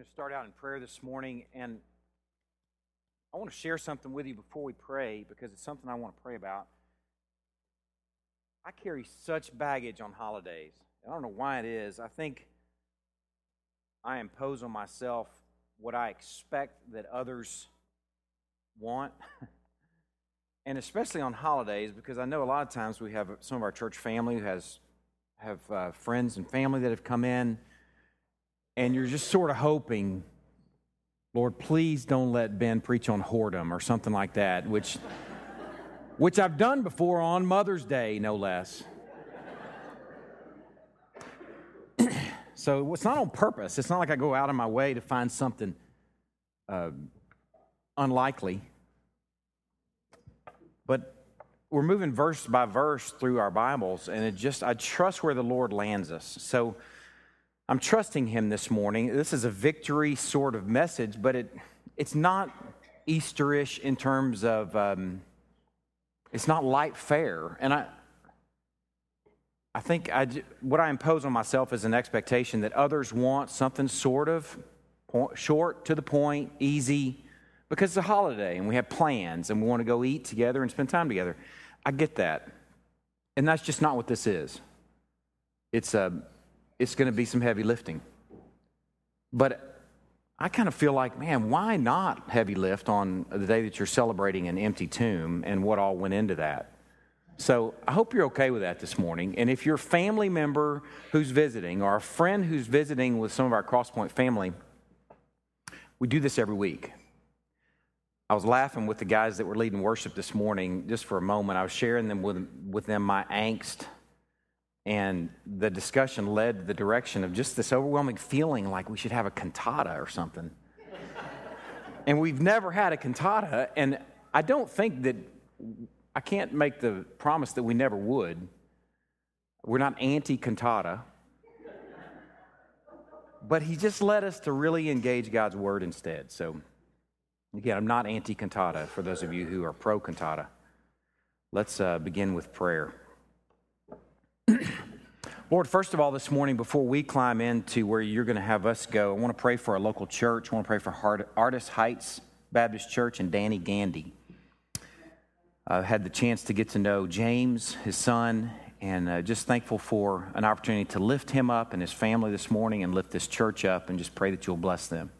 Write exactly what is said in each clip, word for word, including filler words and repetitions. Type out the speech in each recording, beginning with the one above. We're going to start out in prayer this morning, and I want to share something with you before we pray, because it's something I want to pray about. I carry such baggage on holidays. I don't know why it is. I think I impose on myself what I expect that others want, and especially on holidays, because I know a lot of times we have some of our church family who has have uh, friends and family that have come in, and you're just sort of hoping, Lord, please don't let Ben preach on whoredom or something like that, which which I've done before on Mother's Day, no less. So it's not on purpose. It's not like I go out of my way to find something uh, unlikely. But we're moving verse by verse through our Bibles, and it just I trust where the Lord lands us. So I'm trusting him this morning. This is a victory sort of message, but it it's not Easterish in terms of um, it's not light fare. And I I think I what I impose on myself is an expectation that others want something sort of point, short to the point, easy, because it's a holiday and we have plans and we want to go eat together and spend time together. I get that, and that's just not what this is. It's a It's going to be some heavy lifting. But I kind of feel like, man, why not heavy lift on the day that you're celebrating an empty tomb and what all went into that? So I hope you're okay with that this morning. And if you're a family member who's visiting or a friend who's visiting with some of our Crosspoint family, we do this every week. I was laughing with the guys that were leading worship this morning just for a moment. I was sharing them with, with them my angst. And the discussion led the direction of just this overwhelming feeling like we should have a cantata or something. And we've never had a cantata, and I don't think that, I can't make the promise that we never would. We're not anti-cantata. But he just led us to really engage God's word instead. So, again, I'm not anti-cantata for those of you who are pro-cantata. Let's uh, begin with prayer. Lord, first of all, this morning, before we climb into where you're going to have us go, I want to pray for our local church. I want to pray for Ardis Heights Baptist Church and Danny Gandy. I had the chance to get to know James, his son, and uh, just thankful for an opportunity to lift him up and his family this morning and lift this church up, and just pray that you'll bless them.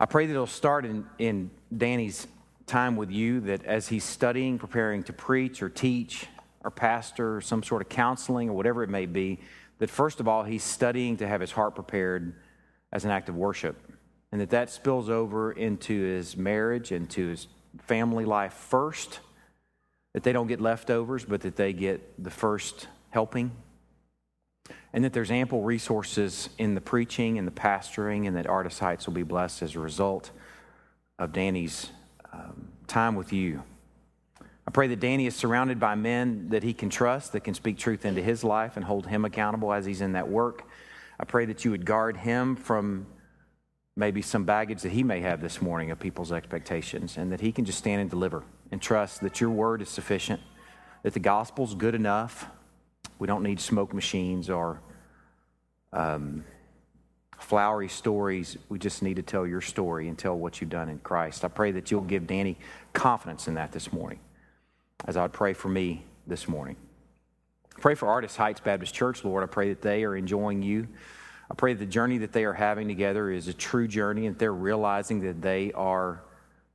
I pray that it'll start in, in Danny's time with you, that as he's studying, preparing to preach or teach, or pastor, or some sort of counseling, or whatever it may be, that first of all, he's studying to have his heart prepared as an act of worship, and that that spills over into his marriage, into his family life first, that they don't get leftovers, but that they get the first helping, and that there's ample resources in the preaching and the pastoring, and that Ardis Heights will be blessed as a result of Danny's um, time with you. I pray that Danny is surrounded by men that he can trust, that can speak truth into his life and hold him accountable as he's in that work. I pray that you would guard him from maybe some baggage that he may have this morning of people's expectations, and that he can just stand and deliver and trust that your word is sufficient, that the gospel's good enough. We don't need smoke machines or um, flowery stories. We just need to tell your story and tell what you've done in Christ. I pray that you'll give Danny confidence in that this morning, as I would pray for me this morning. Pray for Ardis Heights Baptist Church, Lord. I pray that they are enjoying you. I pray that the journey that they are having together is a true journey, and they're realizing that they are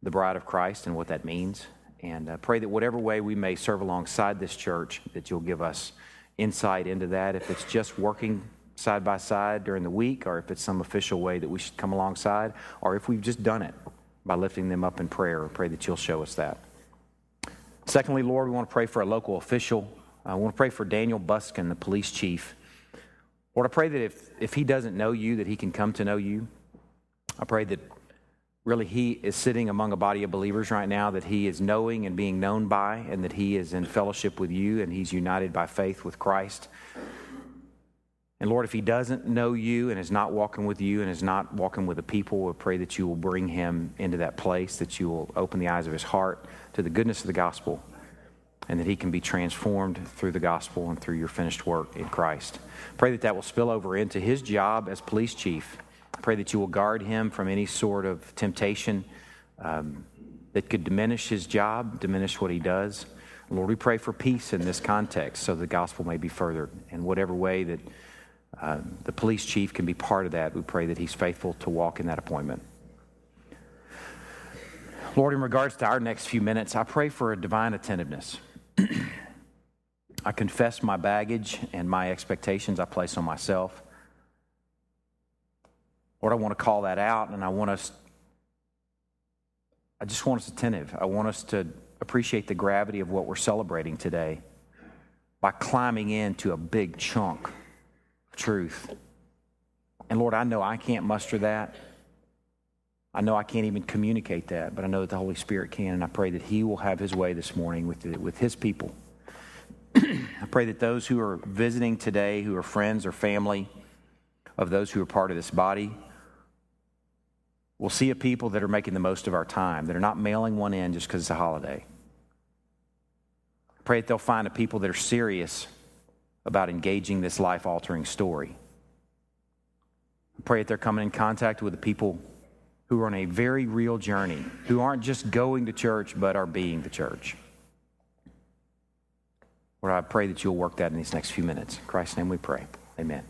the bride of Christ and what that means. And I pray that whatever way we may serve alongside this church, that you'll give us insight into that, if it's just working side by side during the week, or if it's some official way that we should come alongside, or if we've just done it by lifting them up in prayer. I pray that you'll show us that. Secondly, Lord, we want to pray for a local official. I want to pray for Daniel Buskin, the police chief. Lord, I pray that if, if he doesn't know you, that he can come to know you. I pray that really he is sitting among a body of believers right now, that he is knowing and being known by, and that he is in fellowship with you, and he's united by faith with Christ. And Lord, if he doesn't know you and is not walking with you and is not walking with the people, I pray that you will bring him into that place, that you will open the eyes of his heart to the goodness of the gospel, and that he can be transformed through the gospel and through your finished work in Christ. Pray that that will spill over into his job as police chief, I pray that you will guard him from any sort of temptation um, that could diminish his job, diminish what he does. Lord, we pray for peace in this context so the gospel may be furthered. In whatever way that uh, the police chief can be part of that, we pray that he's faithful to walk in that appointment. Lord, in regards to our next few minutes, I pray for a divine attentiveness. I confess my baggage and my expectations I place on myself. Lord, I want to call that out, and I want us, I just want us attentive. I want us to appreciate the gravity of what we're celebrating today by climbing into a big chunk of truth. And Lord, I know I can't muster that. I know I can't even communicate that, but I know that the Holy Spirit can, and I pray that he will have his way this morning with, the, with his people. I pray that those who are visiting today, who are friends or family of those who are part of this body, will see a people that are making the most of our time, that are not mailing one in just because it's a holiday. I pray that they'll find a people that are serious about engaging this life-altering story. I pray that they're coming in contact with the people who are on a very real journey, who aren't just going to church, but are being the church. Lord, I pray that you'll work that in these next few minutes. In Christ's name we pray. Amen.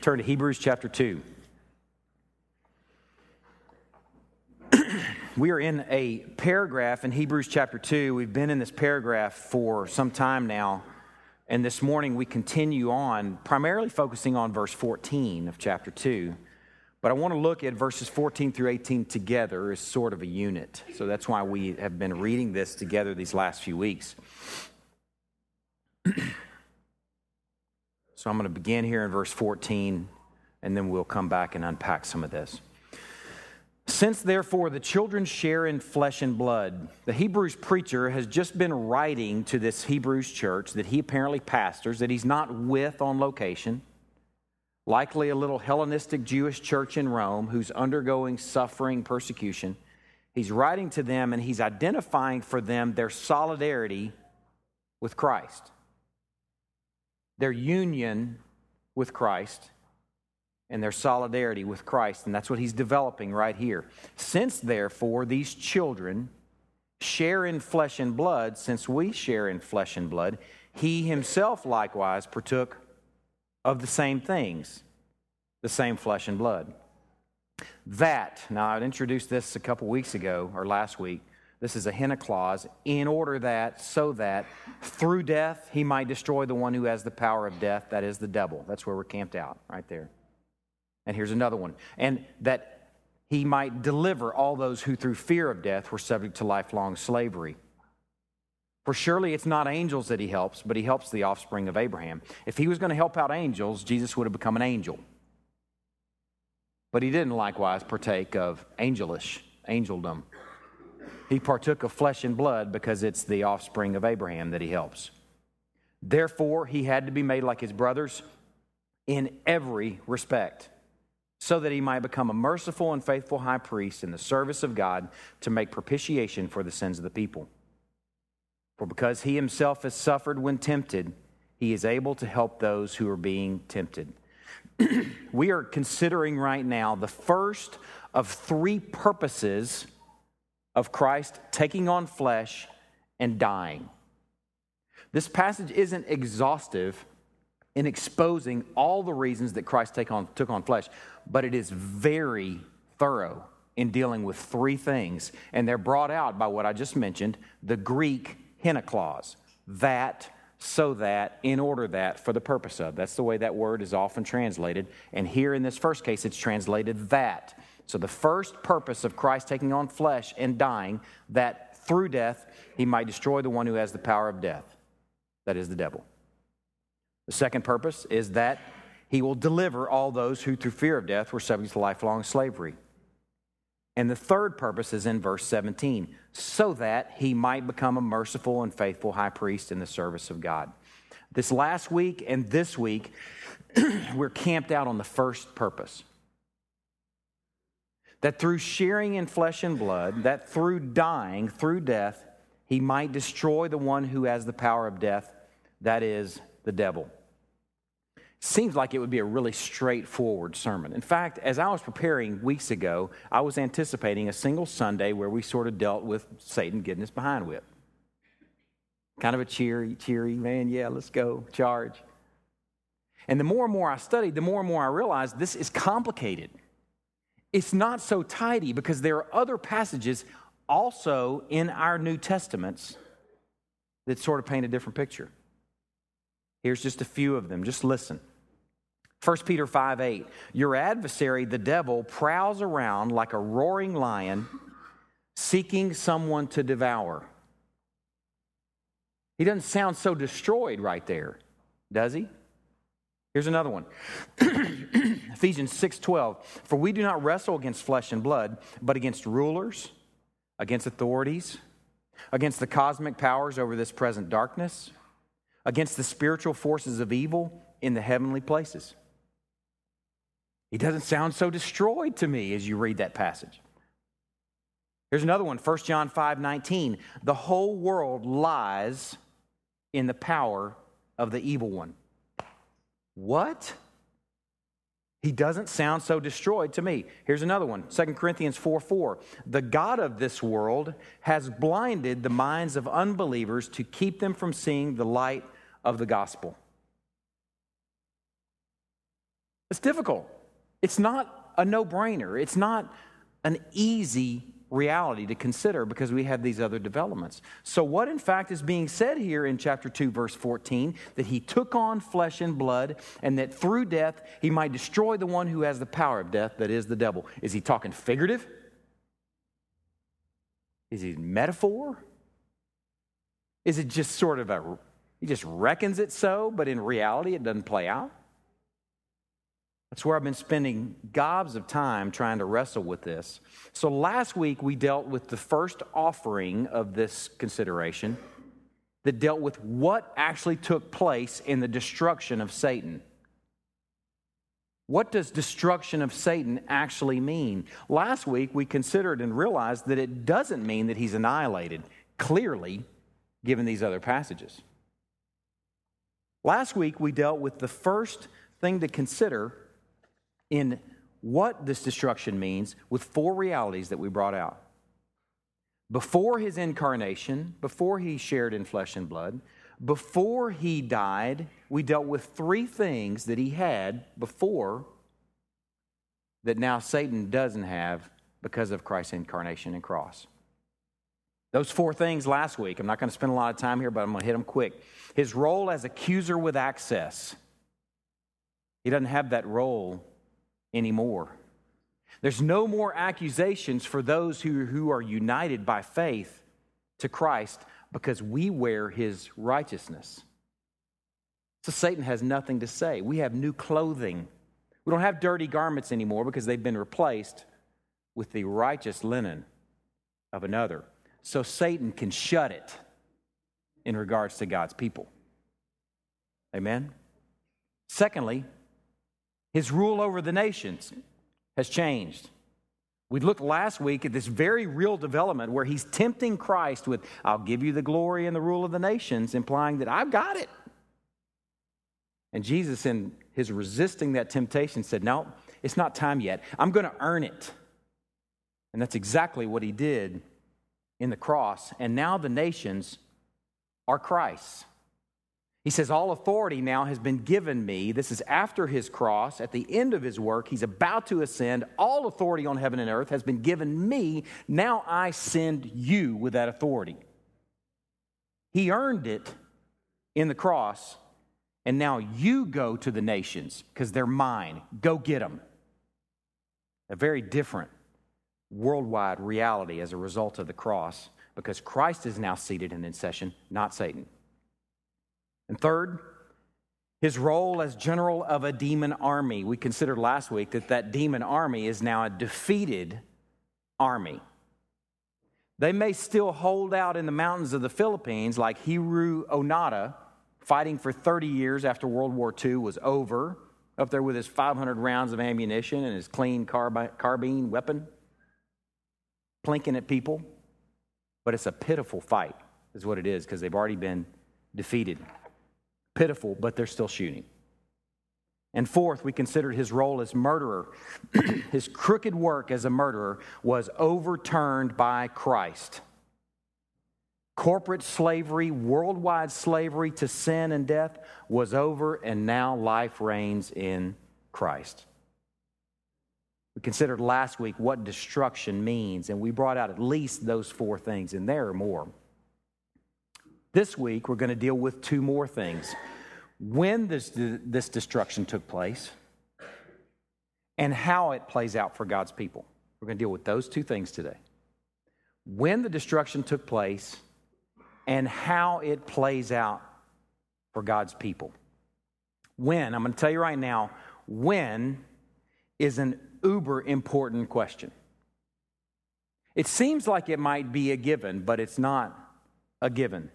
Turn to Hebrews chapter two. We are in a paragraph in Hebrews chapter two. We've been in this paragraph for some time now, and this morning we continue on, primarily focusing on verse fourteen of chapter two. But I want to look at verses fourteen through eighteen together as sort of a unit. So that's why we have been reading this together these last few weeks. So I'm going to begin here in verse fourteen, and then we'll come back and unpack some of this. Since, therefore, the children share in flesh and blood, the Hebrews preacher has just been writing to this Hebrews church that he apparently pastors, that he's not with on location, likely a little Hellenistic Jewish church in Rome who's undergoing suffering, persecution. He's writing to them, and he's identifying for them their solidarity with Christ, their union with Christ, and their solidarity with Christ. And that's what he's developing right here. Since, therefore, these children share in flesh and blood, since we share in flesh and blood, he himself likewise partook of the same things, the same flesh and blood. That, now I introduced this a couple weeks ago, or last week, this is a hina clause, in order that, so that, through death he might destroy the one who has the power of death, that is the devil. That's where we're camped out, right there. And here's another one. And that he might deliver all those who through fear of death were subject to lifelong slavery. For surely it's not angels that he helps, but he helps the offspring of Abraham. If he was going to help out angels, Jesus would have become an angel. But he didn't likewise partake of angelish, angeldom. He partook of flesh and blood because it's the offspring of Abraham that he helps. Therefore, he had to be made like his brothers in every respect, so that he might become a merciful and faithful high priest in the service of God to make propitiation for the sins of the people. For because he himself has suffered when tempted, he is able to help those who are being tempted. We are considering right now the first of three purposes of Christ taking on flesh and dying. This passage isn't exhaustive in exposing all the reasons that Christ take on, took on flesh, but it is very thorough in dealing with three things, and they're brought out by what I just mentioned, the Greek hina clause, that, so that, in order that, for the purpose of. That's the way that word is often translated, and here in this first case, it's translated that. So the first purpose of Christ taking on flesh and dying, that through death he might destroy the one who has the power of death, that is the devil. The second purpose is that he will deliver all those who through fear of death were subject to lifelong slavery. And the third purpose is in verse seventeen, so that he might become a merciful and faithful high priest in the service of God. This last week and this week, we're camped out on the first purpose. That through sharing in flesh and blood, that through dying, through death, he might destroy the one who has the power of death, that is the devil. Seems like it would be a really straightforward sermon. In fact, as I was preparing weeks ago, I was anticipating a single Sunday where we sort of dealt with Satan getting his behind whipped. Kind of a cheery, cheery, man, yeah, let's go, charge. And the more and more I studied, the more and more I realized this is complicated. It's not so tidy because there are other passages also in our New Testaments that sort of paint a different picture. Here's just a few of them. Just listen. First Peter five eight, your adversary, the devil, prowls around like a roaring lion seeking someone to devour. He doesn't sound so destroyed right there, does he? Here's another one. Ephesians six twelve, for we do not wrestle against flesh and blood, but against rulers, against authorities, against the cosmic powers over this present darkness, against the spiritual forces of evil in the heavenly places. He doesn't sound so destroyed to me as you read that passage. Here's another one, First John five nineteen. The whole world lies in the power of the evil one. What? He doesn't sound so destroyed to me. Here's another one, Second Corinthians four four. The God of this world has blinded the minds of unbelievers to keep them from seeing the light of the gospel. It's difficult. It's not a no-brainer. It's not an easy reality to consider because we have these other developments. So what, in fact, is being said here in chapter two, verse fourteen, that he took on flesh and blood and that through death he might destroy the one who has the power of death, that is the devil. Is he talking figurative? Is he metaphor? Is it just sort of a, he just reckons it so, but in reality it doesn't play out? That's where I've been spending gobs of time trying to wrestle with this. So last week we dealt with the first offering of this consideration that dealt with what actually took place in the destruction of Satan. What does destruction of Satan actually mean? Last week we considered and realized that it doesn't mean that he's annihilated, clearly, given these other passages. Last week we dealt with the first thing to consider in what this destruction means with four realities that we brought out. Before his incarnation, before he shared in flesh and blood, before he died, we dealt with three things that he had before that now Satan doesn't have because of Christ's incarnation and cross. Those four things last week, I'm not going to spend a lot of time here, but I'm going to hit them quick. His role as accuser with access. He doesn't have that role anymore. There's no more accusations for those who, who are united by faith to Christ because we wear his righteousness. So Satan has nothing to say. We have new clothing. We don't have dirty garments anymore because they've been replaced with the righteous linen of another. So Satan can shut it in regards to God's people. Amen? Secondly, his rule over the nations has changed. We looked last week at this very real development where he's tempting Christ with, I'll give you the glory and the rule of the nations, implying that I've got it. And Jesus, in his resisting that temptation, said, no, it's not time yet. I'm going to earn it. And that's exactly what he did in the cross. And now the nations are Christ's. He says, all authority now has been given me. This is after his cross. At the end of his work, he's about to ascend. All authority on heaven and earth has been given me. Now I send you with that authority. He earned it in the cross, and now you go to the nations because they're mine. Go get them. A very different worldwide reality as a result of the cross because Christ is now seated and in session, not Satan. And third, his role as general of a demon army. We considered last week that that demon army is now a defeated army. They may still hold out in the mountains of the Philippines like Hiroo Onoda, fighting for thirty years after World War Two was over, up there with his five hundred rounds of ammunition and his clean carb- carbine weapon, plinking at people. But it's a pitiful fight is what it is because they've already been defeated. Pitiful, but they're still shooting. And fourth, we considered his role as murderer. His crooked work as a murderer was overturned by Christ. Corporate slavery, worldwide slavery to sin and death was over, and now life reigns in Christ. We considered last week what destruction means, and we brought out at least those four things, and there are more. This week, we're going to deal with two more things. When this, this destruction took place and how it plays out for God's people. We're going to deal with those two things today. When the destruction took place and how it plays out for God's people. When, I'm going to tell you right now, when is an uber important question. It seems like it might be a given, but it's not a given.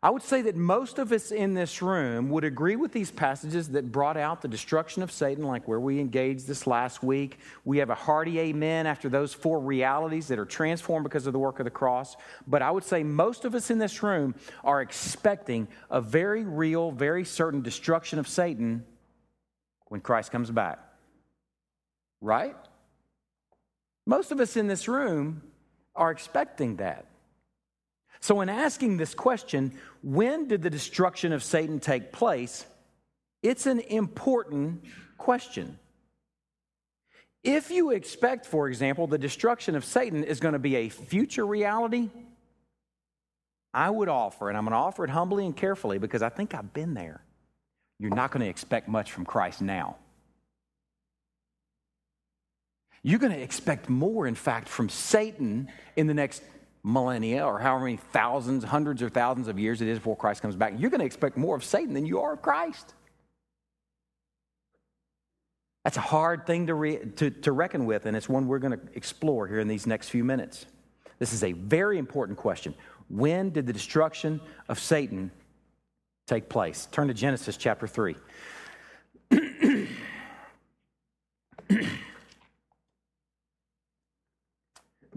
I would say that most of us in this room would agree with these passages that brought out the destruction of Satan, like where we engaged this last week. We have a hearty amen after those four realities that are transformed because of the work of the cross. But I would say most of us in this room are expecting a very real, very certain destruction of Satan when Christ comes back. Right? Most of us in this room are expecting that. So in asking this question, when did the destruction of Satan take place? It's an important question. If you expect, for example, the destruction of Satan is going to be a future reality, I would offer, and I'm going to offer it humbly and carefully because I think I've been there, you're not going to expect much from Christ now. You're going to expect more, in fact, from Satan in the next millennia, or however many thousands, hundreds or thousands of years it is before Christ comes back. You're going to expect more of Satan than you are of Christ. That's a hard thing to, re- to, to reckon with, and it's one we're going to explore here in these next few minutes. This is a very important question. When did the destruction of Satan take place? Turn to Genesis chapter three.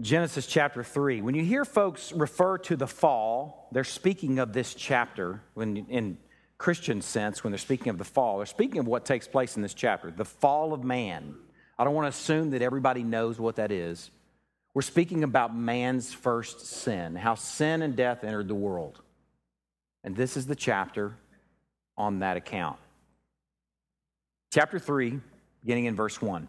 Genesis chapter three. When you hear folks refer to the fall, they're speaking of this chapter. When, in Christian sense, when they're speaking of the fall, they're speaking of what takes place in this chapter, the fall of man. I don't want to assume that everybody knows what that is. We're speaking about man's first sin, how sin and death entered the world. And this is the chapter on that account. Chapter three, beginning in verse one.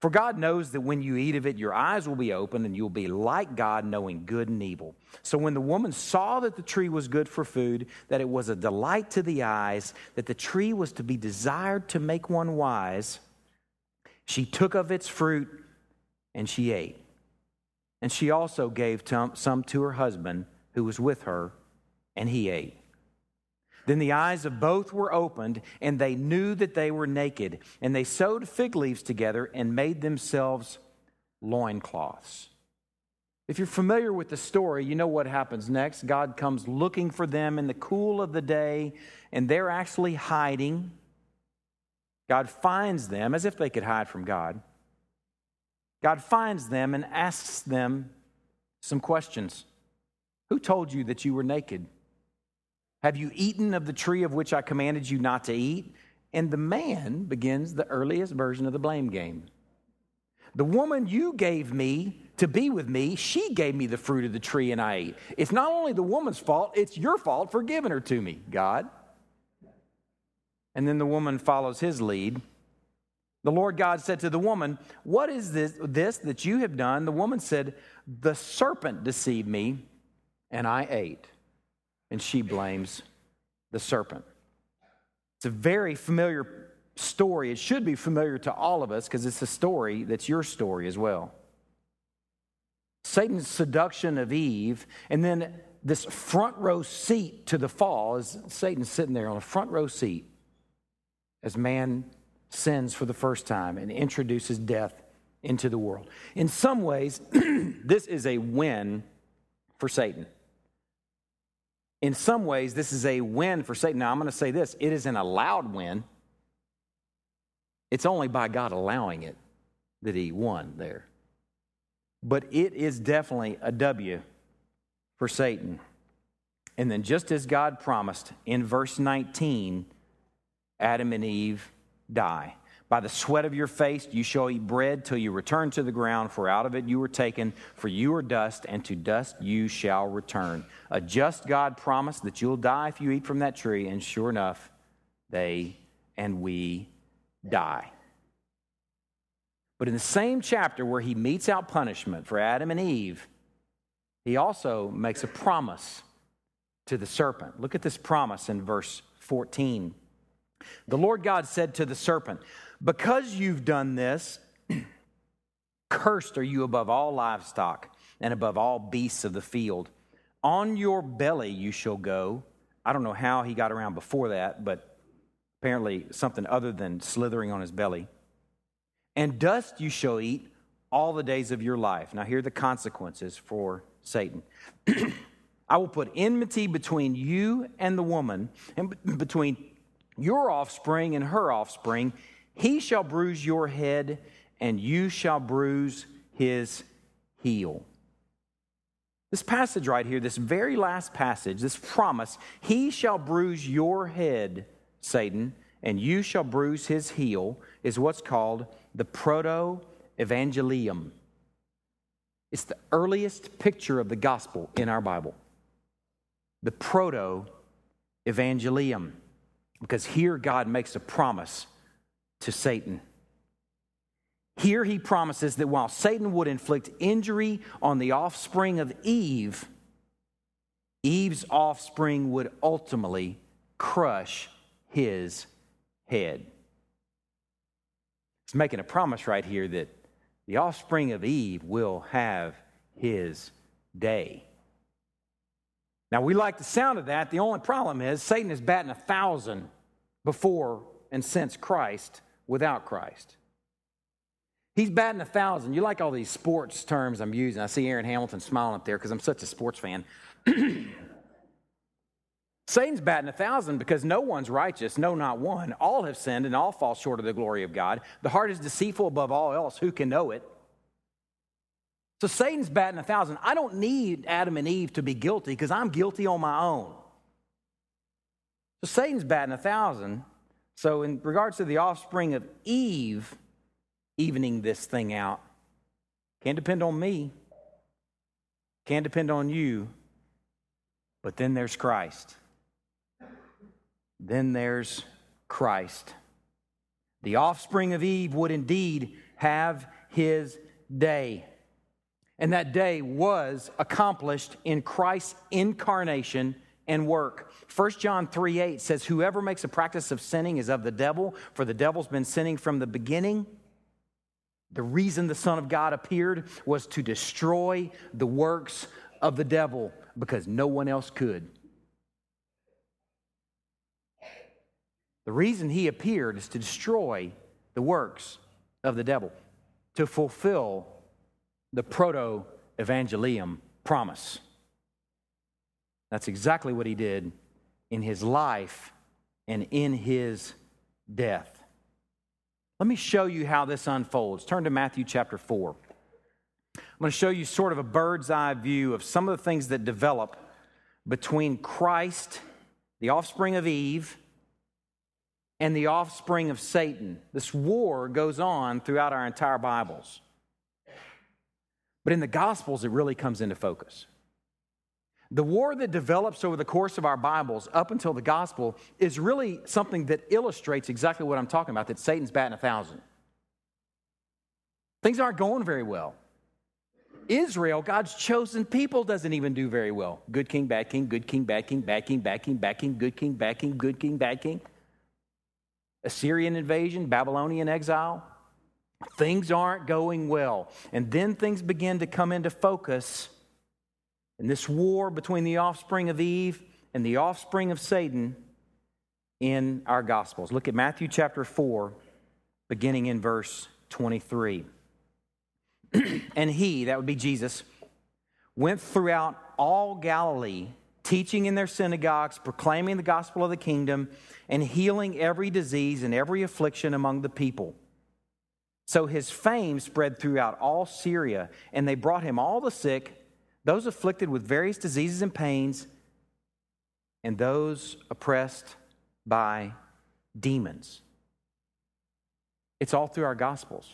For God knows that when you eat of it, your eyes will be opened, and you'll be like God, knowing good and evil." So when the woman saw that the tree was good for food, that it was a delight to the eyes, that the tree was to be desired to make one wise, she took of its fruit, and she ate. And she also gave some to her husband, who was with her, and he ate. Then the eyes of both were opened, and they knew that they were naked. And they sewed fig leaves together and made themselves loincloths. If you're familiar with the story, you know what happens next. God comes looking for them in the cool of the day, and they're actually hiding. God finds them, as if they could hide from God. God finds them and asks them some questions. "Who told you that you were naked? Have you eaten of the tree of which I commanded you not to eat?" And the man begins the earliest version of the blame game. "The woman you gave me to be with me, she gave me the fruit of the tree and I ate. It's not only the woman's fault, it's your fault for giving her to me, God." And then the woman follows his lead. The Lord God said to the woman, "What is this, this that you have done?" The woman said, "The serpent deceived me and I ate." And she blames the serpent. It's a very familiar story. It should be familiar to all of us because it's a story that's your story as well. Satan's seduction of Eve, and then this front row seat to the fall, is Satan sitting there on a front row seat as man sins for the first time and introduces death into the world. In some ways, this is a win for Satan. In some ways, this is a win for Satan. Now, I'm going to say this. It isn't a loud win. It's only by God allowing it that he won there. But it is definitely a W for Satan. And then just as God promised, in verse nineteen, Adam and Eve die. By the sweat of your face you shall eat bread till you return to the ground, for out of it you were taken, for you are dust, and to dust you shall return. A just God promised that you'll die if you eat from that tree, and sure enough, they and we die. But in the same chapter where he metes out punishment for Adam and Eve, he also makes a promise to the serpent. Look at this promise in verse fourteen. The Lord God said to the serpent, "Because you've done this, cursed are you above all livestock and above all beasts of the field. On your belly you shall go." I don't know how he got around before that, but apparently something other than slithering on his belly. "And dust you shall eat all the days of your life." Now here are the consequences for Satan. "I will put enmity between you and the woman, and between your offspring and her offspring. He shall bruise your head, and you shall bruise his heel." This passage right here, this very last passage, this promise, he shall bruise your head, Satan, and you shall bruise his heel, is what's called the proto-evangelium. It's the earliest picture of the gospel in our Bible. The proto-evangelium. Because here God makes a promise to Satan. Here he promises that while Satan would inflict injury on the offspring of Eve, Eve's offspring would ultimately crush his head. He's making a promise right here that the offspring of Eve will have his day. Now, we like the sound of that. The only problem is Satan is batting a thousand before and since Christ, without Christ. He's batting a thousand. You like all these sports terms I'm using. I see Aaron Hamilton smiling up there because I'm such a sports fan. Satan's batting a thousand because no one's righteous, no, not one. All have sinned and all fall short of the glory of God. The heart is deceitful above all else. Who can know it? So Satan's batting a thousand. I don't need Adam and Eve to be guilty because I'm guilty on my own. So Satan's batting a thousand. So in regards to the offspring of Eve evening this thing out, can't depend on me, can't depend on you. But then there's Christ. Then there's Christ. The offspring of Eve would indeed have his day. And that day was accomplished in Christ's incarnation and work. First John three eight says, "Whoever makes a practice of sinning is of the devil, for the devil's been sinning from the beginning. The reason the Son of God appeared was to destroy the works of the devil, because no one else could." The reason he appeared is to destroy the works of the devil, to fulfill the proto-evangelium promise. That's exactly what he did in his life and in his death. Let me show you how this unfolds. Turn to Matthew chapter four. I'm going to show you sort of a bird's eye view of some of the things that develop between Christ, the offspring of Eve, and the offspring of Satan. This war goes on throughout our entire Bibles. But in the Gospels, it really comes into focus. The war that develops over the course of our Bibles up until the Gospel is really something that illustrates exactly what I'm talking about, that Satan's batting a thousand. Things aren't going very well. Israel, God's chosen people, doesn't even do very well. Good king, bad king, good king, bad king, bad king, bad king, bad king, good king, bad king, good king, bad king. Assyrian invasion, Babylonian exile. Things aren't going well. And then things begin to come into focus. And this war between the offspring of Eve and the offspring of Satan in our Gospels. Look at Matthew chapter four, beginning in verse twenty-three. And he, that would be Jesus, went throughout all Galilee, teaching in their synagogues, proclaiming the gospel of the kingdom, and healing every disease and every affliction among the people. So his fame spread throughout all Syria, and they brought him all the sick, those afflicted with various diseases and pains, and those oppressed by demons. It's all through our Gospels.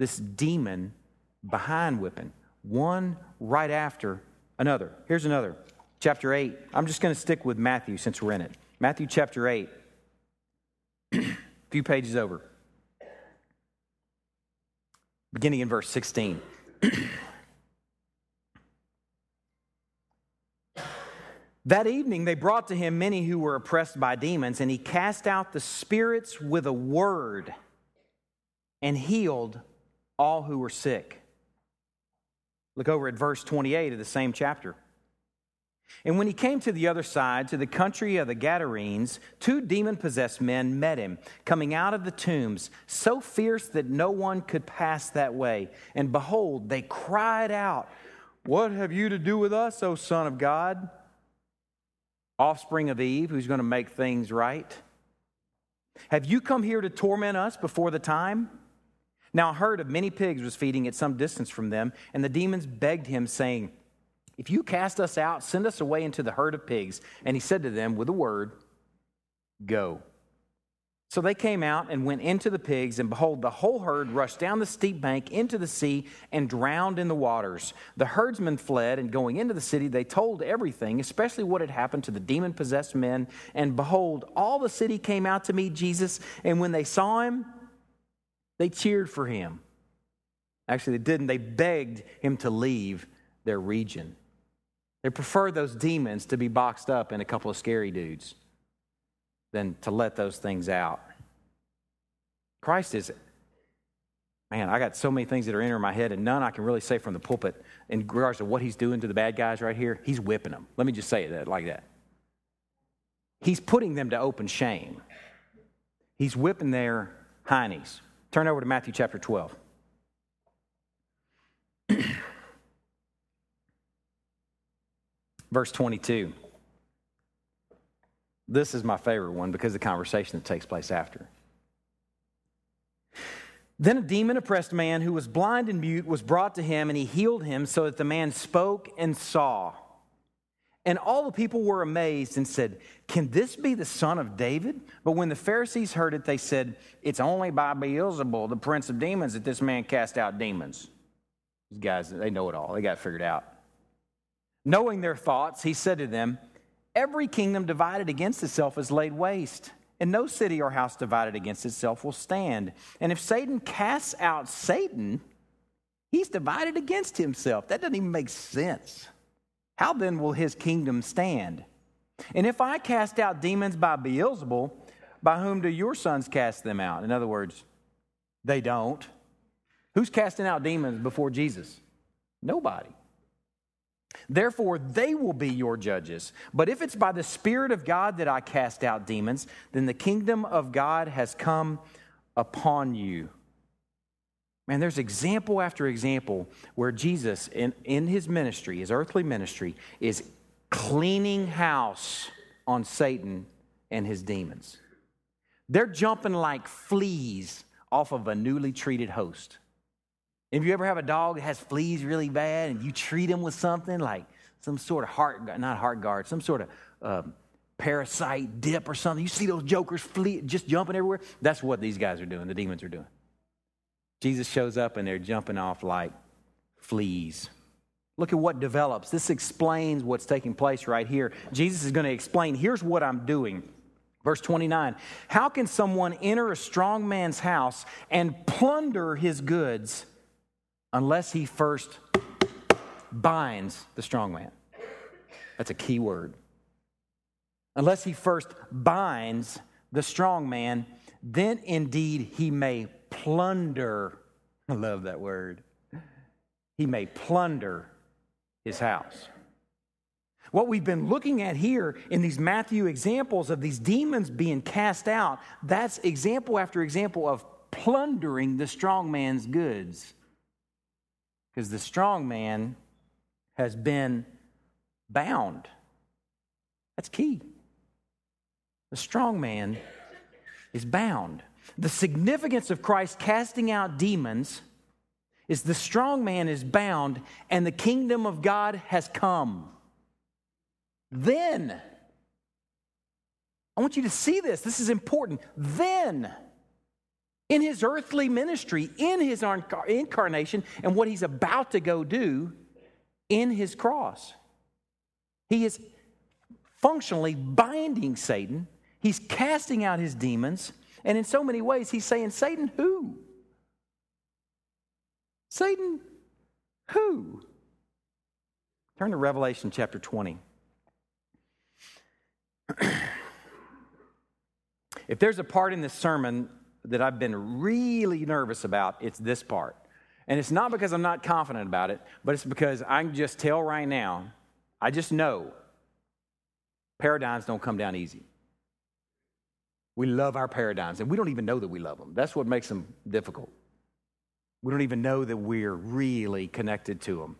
This demon behind whipping, one right after another. Here's another. Chapter eight. I'm just going to stick with Matthew since we're in it. Matthew chapter eight. A few pages over. Beginning in verse sixteen. That evening they brought to him many who were oppressed by demons, and he cast out the spirits with a word and healed all who were sick. Look over at verse twenty-eight of the same chapter. And when he came to the other side, to the country of the Gadarenes, two demon-possessed men met him, coming out of the tombs, so fierce that no one could pass that way. And behold, they cried out, "What have you to do with us, O Son of God?" Offspring of Eve, who's going to make things right. "Have you come here to torment us before the time?" Now a herd of many pigs was feeding at some distance from them, and the demons begged him, saying, "If you cast us out, send us away into the herd of pigs." And he said to them with a word, "Go." So they came out and went into the pigs, and behold, the whole herd rushed down the steep bank into the sea and drowned in the waters. The herdsmen fled, and going into the city, they told everything, especially what had happened to the demon-possessed men. And behold, all the city came out to meet Jesus, and when they saw him, they cheered for him. Actually, they didn't. They begged him to leave their region. They preferred those demons to be boxed up in a couple of scary dudes than to let those things out. Christ is, man, I got so many things that are entering my head, and none I can really say from the pulpit in regards to what he's doing to the bad guys right here. He's whipping them. Let me just say it like that. He's putting them to open shame. He's whipping their heinies. Turn over to Matthew chapter twelve. Verse twenty-two. This is my favorite one because of the conversation that takes place after. Then a demon-oppressed man who was blind and mute was brought to him, and he healed him so that the man spoke and saw. And all the people were amazed and said, "Can this be the son of David?" But when the Pharisees heard it, they said, "It's only by Beelzebub, the prince of demons, that this man cast out demons." These guys, they know it all. They got it figured out. Knowing their thoughts, he said to them, "Every kingdom divided against itself is laid waste, and no city or house divided against itself will stand. And if Satan casts out Satan, he's divided against himself." That doesn't even make sense. How then will his kingdom stand? And if I cast out demons by Beelzebul, by whom do your sons cast them out? In other words, they don't. Who's casting out demons before Jesus? Nobody. Therefore, they will be your judges. But if it's by the Spirit of God that I cast out demons, then the kingdom of God has come upon you. Man, there's example after example where Jesus, in, in his ministry, his earthly ministry, is cleaning house on Satan and his demons. They're jumping like fleas off of a newly treated host. If you ever have a dog that has fleas really bad and you treat them with something like some sort of heart, not heart guard, some sort of um, parasite dip or something, you see those jokers flee, just jumping everywhere. That's what these guys are doing, the demons are doing. Jesus shows up and they're jumping off like fleas. Look at what develops. This explains what's taking place right here. Jesus is going to explain, here's what I'm doing. Verse twenty-nine, how can someone enter a strong man's house and plunder his goods unless he first binds the strong man? That's a key word. Unless he first binds the strong man, then indeed he may plunder. I love that word. He may plunder his house. What we've been looking at here in these Matthew examples of these demons being cast out, that's example after example of plundering the strong man's goods, because the strong man has been bound. That's key. The strong man is bound. The significance of Christ casting out demons is the strong man is bound and the kingdom of God has come. Then, I want you to see this. This is important. Then, in his earthly ministry, in his incarnation, and what he's about to go do in his cross, he is functionally binding Satan. He's casting out his demons. And in so many ways, he's saying, Satan, who? Satan, who? Turn to Revelation chapter twenty. If there's a part in this sermon that I've been really nervous about, it's this part. And it's not because I'm not confident about it, but it's because I can just tell right now, I just know paradigms don't come down easy. We love our paradigms, and we don't even know that we love them. That's what makes them difficult. We don't even know that we're really connected to them.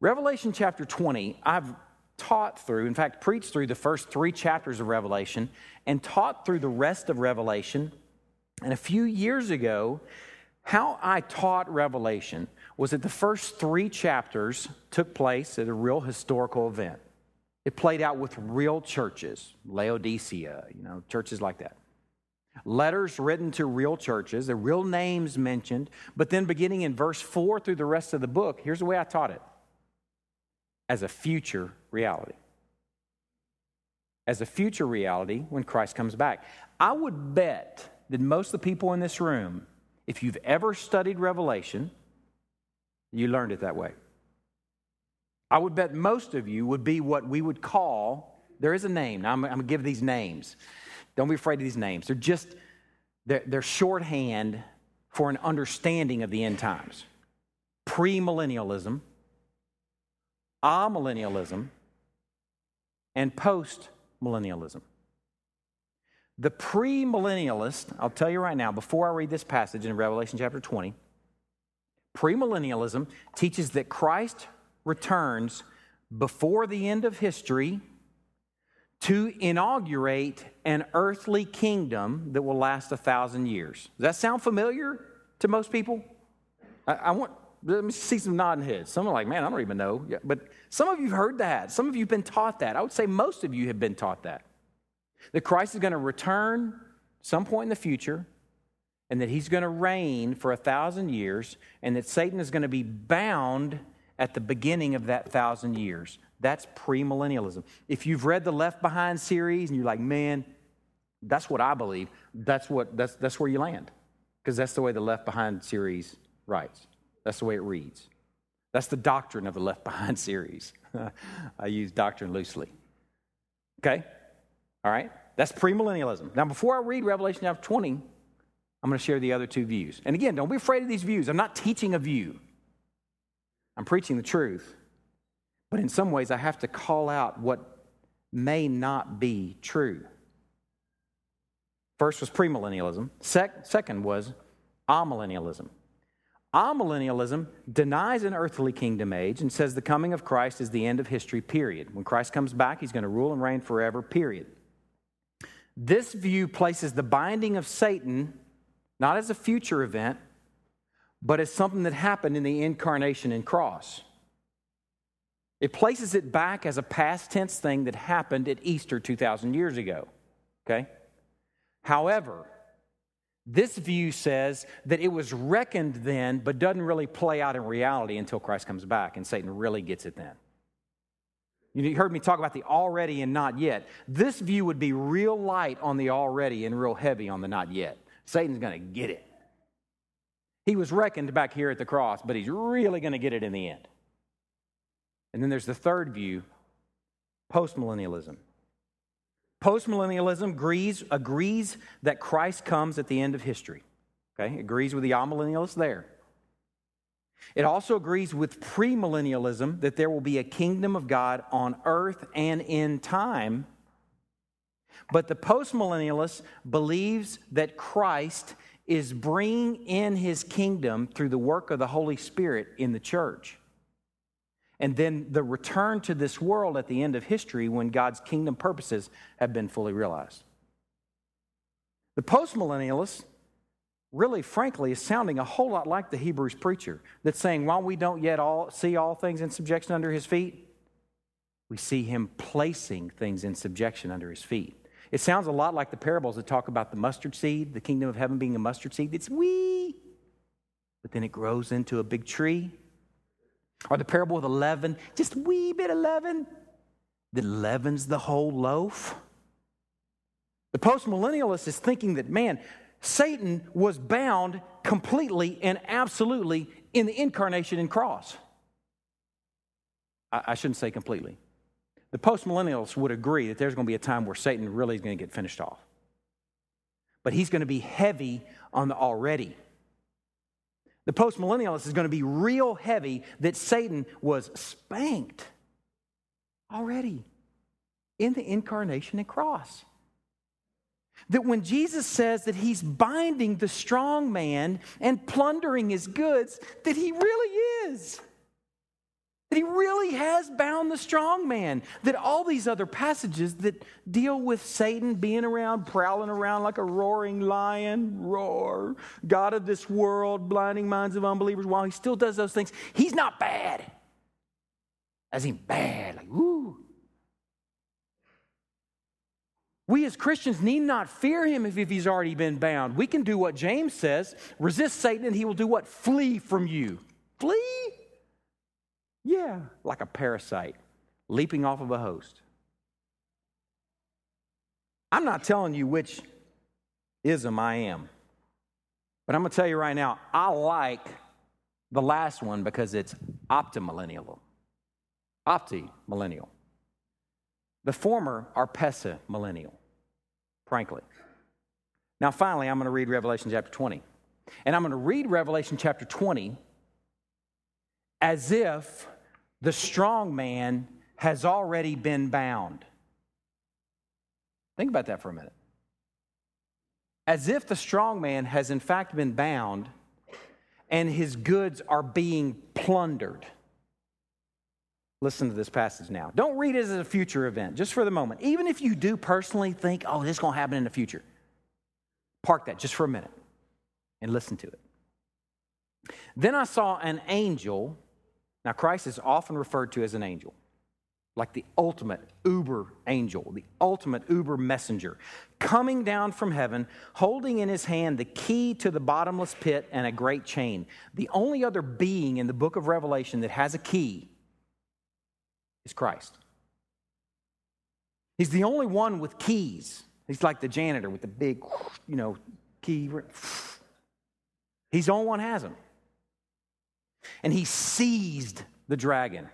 Revelation chapter twenty, I've taught through, in fact, preached through the first three chapters of Revelation and taught through the rest of Revelation. And a few years ago, how I taught Revelation was that the first three chapters took place at a real historical event. It played out with real churches, Laodicea, you know, churches like that. Letters written to real churches, the real names mentioned, but then beginning in verse four through the rest of the book, here's the way I taught it. As a future reality. As a future reality when Christ comes back. I would bet that most of the people in this room, if you've ever studied Revelation, you learned it that way. I would bet most of you would be what we would call, there is a name. Now, I'm, I'm going to give these names. Don't be afraid of these names. They're just, they're, they're shorthand for an understanding of the end times. Premillennialism, amillennialism, and postmillennialism. The premillennialist, I'll tell you right now, before I read this passage in Revelation chapter twenty, premillennialism teaches that Christ returns before the end of history to inaugurate an earthly kingdom that will last a thousand years. Does that sound familiar to most people? I, I want, let me see some nodding heads. Some are like, man, I don't even know. Yeah, but some of you have heard that. Some of you have been taught that. I would say most of you have been taught that. That Christ is going to return some point in the future, and that he's going to reign for a thousand years, and that Satan is going to be bound at the beginning of that thousand years. That's premillennialism. If you've read the Left Behind series and you're like, man, that's what I believe, that's what that's that's where you land. Because that's the way the Left Behind series writes. That's the way it reads. That's the doctrine of the Left Behind series. I use doctrine loosely. Okay? All right? That's premillennialism. Now, before I read Revelation chapter twenty, I'm going to share the other two views. And again, don't be afraid of these views. I'm not teaching a view. I'm preaching the truth, but in some ways I have to call out what may not be true. First was premillennialism. Sec- second was amillennialism. Amillennialism denies an earthly kingdom age and says the coming of Christ is the end of history, period. When Christ comes back, he's going to rule and reign forever, period. This view places the binding of Satan not as a future event, but it's something that happened in the incarnation and cross. It places it back as a past tense thing that happened at Easter two thousand years ago, okay? However, this view says that it was reckoned then, but doesn't really play out in reality until Christ comes back, and Satan really gets it then. You heard me talk about the already and not yet. This view would be real light on the already and real heavy on the not yet. Satan's going to get it. He was reckoned back here at the cross, but he's really going to get it in the end. And then there's the third view, postmillennialism. Postmillennialism agrees, agrees that Christ comes at the end of history. Okay, agrees with the amillennialists there. It also agrees with premillennialism that there will be a kingdom of God on earth and in time, But the postmillennialist believes that Christ is bringing in his kingdom through the work of the Holy Spirit in the church. And then the return to this world at the end of history when God's kingdom purposes have been fully realized. The postmillennialist really, frankly, is sounding a whole lot like the Hebrews preacher that's saying, while we don't yet all see all things in subjection under his feet, we see him placing things in subjection under his feet. It sounds a lot like the parables that talk about the mustard seed, the kingdom of heaven being a mustard seed. It's wee, but then it grows into a big tree. Or the parable of the leaven, just wee bit of leaven that leavens the whole loaf. The postmillennialist is thinking that, man, Satan was bound completely and absolutely in the incarnation and cross. I, I shouldn't say completely. The postmillennialists would agree that there's going to be a time where Satan really is going to get finished off. But he's going to be heavy on the already. The postmillennialist is going to be real heavy that Satan was spanked already in the incarnation and cross. That when Jesus says that he's binding the strong man and plundering his goods, that he really is. That he really has bound the strong man. That all these other passages that deal with Satan being around, prowling around like a roaring lion, roar, God of this world, blinding minds of unbelievers, while he still does those things, he's not bad. As in bad, like, woo. We as Christians need not fear him if he's already been bound. We can do what James says, resist Satan and he will do what? Flee from you. Flee? Yeah, like a parasite leaping off of a host. I'm not telling you which ism I am, but I'm going to tell you right now, I like the last one because it's optimillennial. Optimillennial. The former are pessimillennial, frankly. Now, finally, I'm going to read Revelation chapter twenty. And I'm going to read Revelation chapter twenty as if the strong man has already been bound. Think about that for a minute. As if the strong man has in fact been bound and his goods are being plundered. Listen to this passage now. Don't read it as a future event, just for the moment. Even if you do personally think, oh, this is going to happen in the future. Park that just for a minute and listen to it. Then I saw an angel. Now, Christ is often referred to as an angel, like the ultimate uber angel, the ultimate uber messenger, coming down from heaven, holding in his hand the key to the bottomless pit and a great chain. The only other being in the book of Revelation that has a key is Christ. He's the only one with keys. He's like the janitor with the big, you know, key. He's the only one who has them. And he seized the dragon.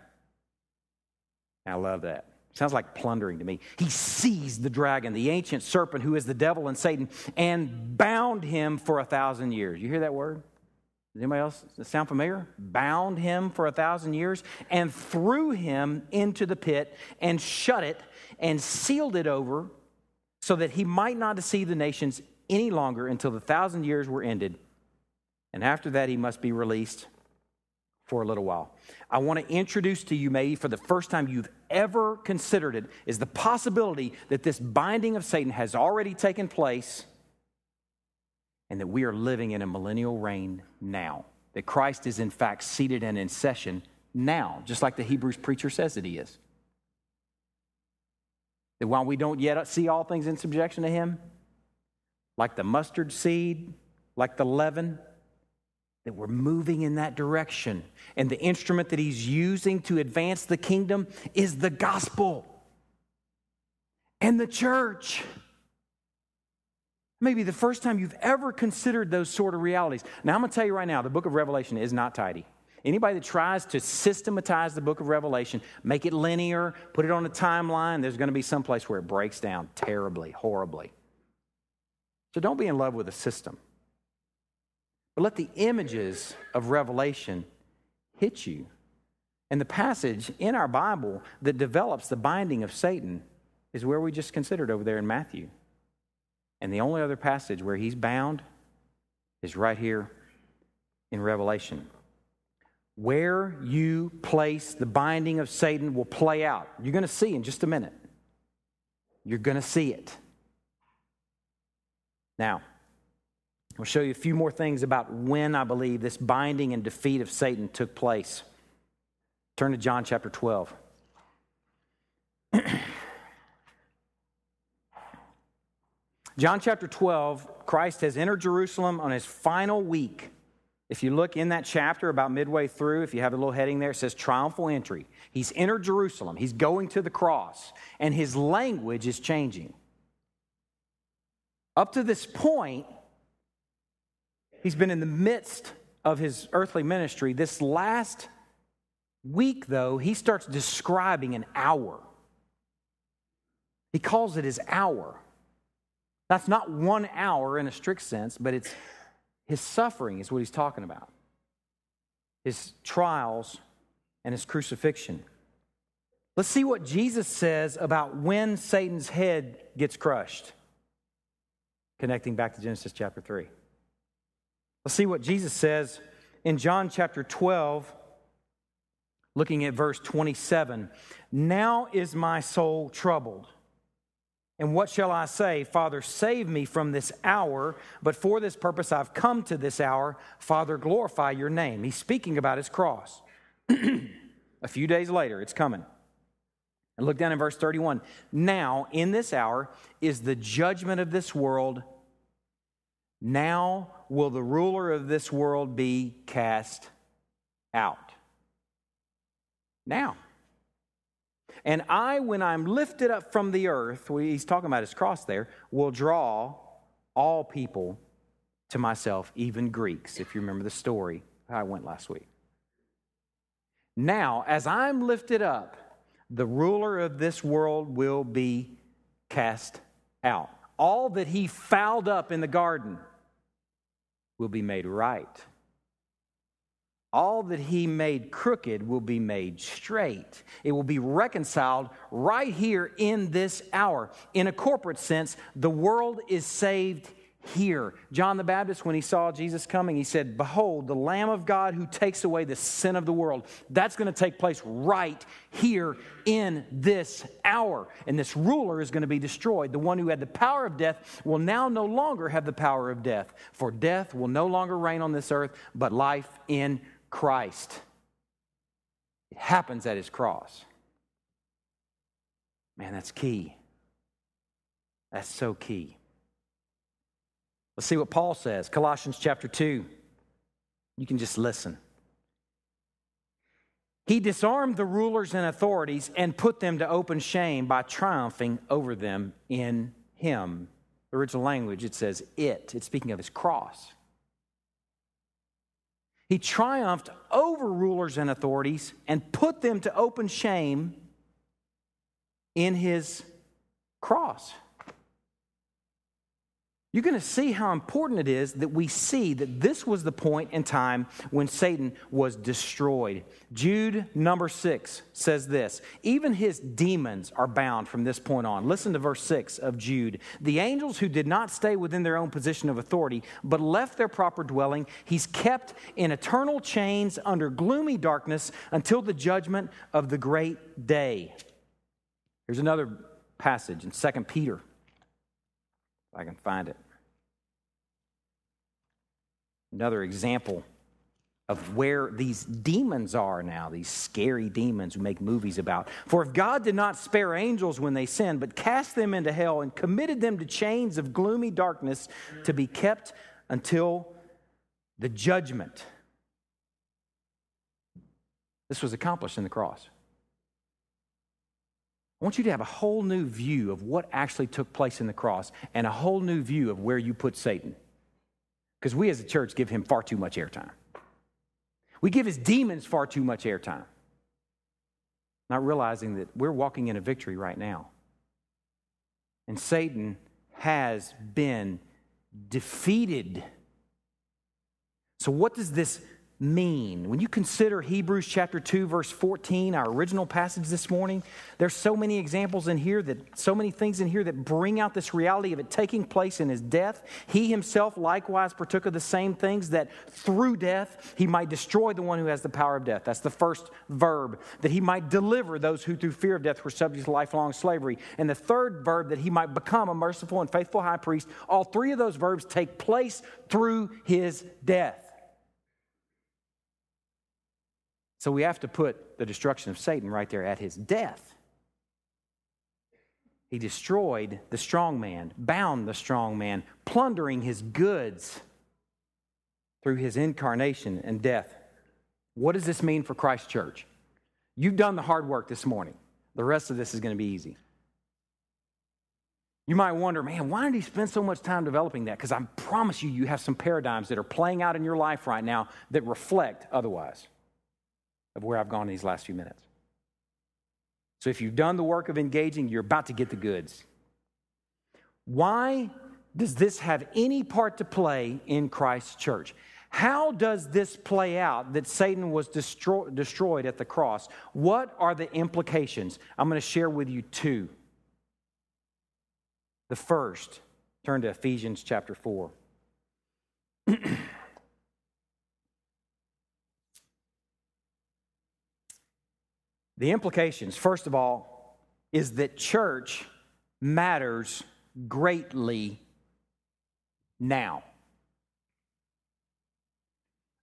I love that. Sounds like plundering to me. He seized the dragon, the ancient serpent who is the devil and Satan, and bound him for a thousand years. You hear that word? Does anybody else sound familiar? Bound him for a thousand years and threw him into the pit and shut it and sealed it over so that he might not deceive the nations any longer until the thousand years were ended. And after that, he must be released for a little while. I want to introduce to you, maybe for the first time you've ever considered it, is the possibility that this binding of Satan has already taken place and that we are living in a millennial reign now. That Christ is in fact seated and in session now, just like the Hebrews preacher says that he is. That while we don't yet see all things in subjection to him, like the mustard seed, like the leaven, that we're moving in that direction. And the instrument that he's using to advance the kingdom is the gospel and the church. Maybe the first time you've ever considered those sort of realities. Now, I'm going to tell you right now, the book of Revelation is not tidy. Anybody that tries to systematize the book of Revelation, make it linear, put it on a timeline, there's going to be some place where it breaks down terribly, horribly. So don't be in love with a system. But let the images of Revelation hit you. And the passage in our Bible that develops the binding of Satan is where we just considered over there in Matthew. And the only other passage where he's bound is right here in Revelation. Where you place the binding of Satan will play out. You're going to see in just a minute. You're going to see it. Now, I'll show you a few more things about when I believe this binding and defeat of Satan took place. Turn to John chapter twelve. John chapter twelve, Christ has entered Jerusalem on his final week. If you look in that chapter about midway through, if you have a little heading there, it says triumphal entry. He's entered Jerusalem. He's going to the cross. And his language is changing. Up to this point, he's been in the midst of his earthly ministry. This last week, though, he starts describing an hour. He calls it his hour. That's not one hour in a strict sense, but it's his suffering is what he's talking about. His trials and his crucifixion. Let's see what Jesus says about when Satan's head gets crushed. Connecting back to Genesis chapter three. Let's see what Jesus says in John chapter twelve, looking at verse twenty-seven. Now is my soul troubled. And what shall I say? Father, save me from this hour, but for this purpose I've come to this hour. Father, glorify your name. He's speaking about his cross. A few days later, it's coming. And look down in verse thirty-one. Now, in this hour, is the judgment of this world. Now will the ruler of this world be cast out. Now. And I, when I'm lifted up from the earth, he's talking about his cross there, will draw all people to myself, even Greeks, if you remember the story how I went last week. Now, as I'm lifted up, the ruler of this world will be cast out. All that he fouled up in the garden will be made right. All that he made crooked will be made straight. It will be reconciled right here in this hour. In a corporate sense, the world is saved here. John the Baptist, when he saw Jesus coming, he said, behold, the Lamb of God who takes away the sin of the world. That's going to take place right here in this hour. And this ruler is going to be destroyed. The one who had the power of death will now no longer have the power of death. For death will no longer reign on this earth, but life in Christ. It happens at his cross. Man, that's key. That's so key. Let's see what Paul says. Colossians chapter two. You can just listen. He disarmed the rulers and authorities and put them to open shame by triumphing over them in him. The original language, it says it. It's speaking of his cross. He triumphed over rulers and authorities and put them to open shame in his cross. You're going to see how important it is that we see that this was the point in time when Satan was destroyed. Jude number six says this, even his demons are bound from this point on. Listen to verse six of Jude. The angels who did not stay within their own position of authority, but left their proper dwelling, he's kept in eternal chains under gloomy darkness until the judgment of the great day. Here's another passage in Second Peter. If I can find it. Another example of where these demons are now, these scary demons we make movies about. For if God did not spare angels when they sinned, but cast them into hell and committed them to chains of gloomy darkness to be kept until the judgment. This was accomplished in the cross. I want you to have a whole new view of what actually took place in the cross and a whole new view of where you put Satan. Because we as a church give him far too much airtime. We give his demons far too much airtime. Not realizing that we're walking in a victory right now. And Satan has been defeated. So what does this mean? When you consider Hebrews chapter two, verse fourteen, our original passage this morning, there's so many examples in here that, so many things in here that bring out this reality of it taking place in his death. He himself likewise partook of the same things, that through death he might destroy the one who has the power of death. That's the first verb. That he might deliver those who through fear of death were subject to lifelong slavery. And the third verb, that he might become a merciful and faithful high priest. All three of those verbs take place through his death. So we have to put the destruction of Satan right there at his death. He destroyed the strong man, bound the strong man, plundering his goods through his incarnation and death. What does this mean for Christ's church? You've done the hard work this morning. The rest of this is going to be easy. You might wonder, man, why did he spend so much time developing that? Because I promise you, you have some paradigms that are playing out in your life right now that reflect otherwise of where I've gone in these last few minutes. So if you've done the work of engaging, you're about to get the goods. Why does this have any part to play in Christ's church? How does this play out that Satan was destroy, destroyed at the cross? What are the implications? I'm going to share with you two. The first, turn to Ephesians chapter four. The implications, first of all, is that church matters greatly now.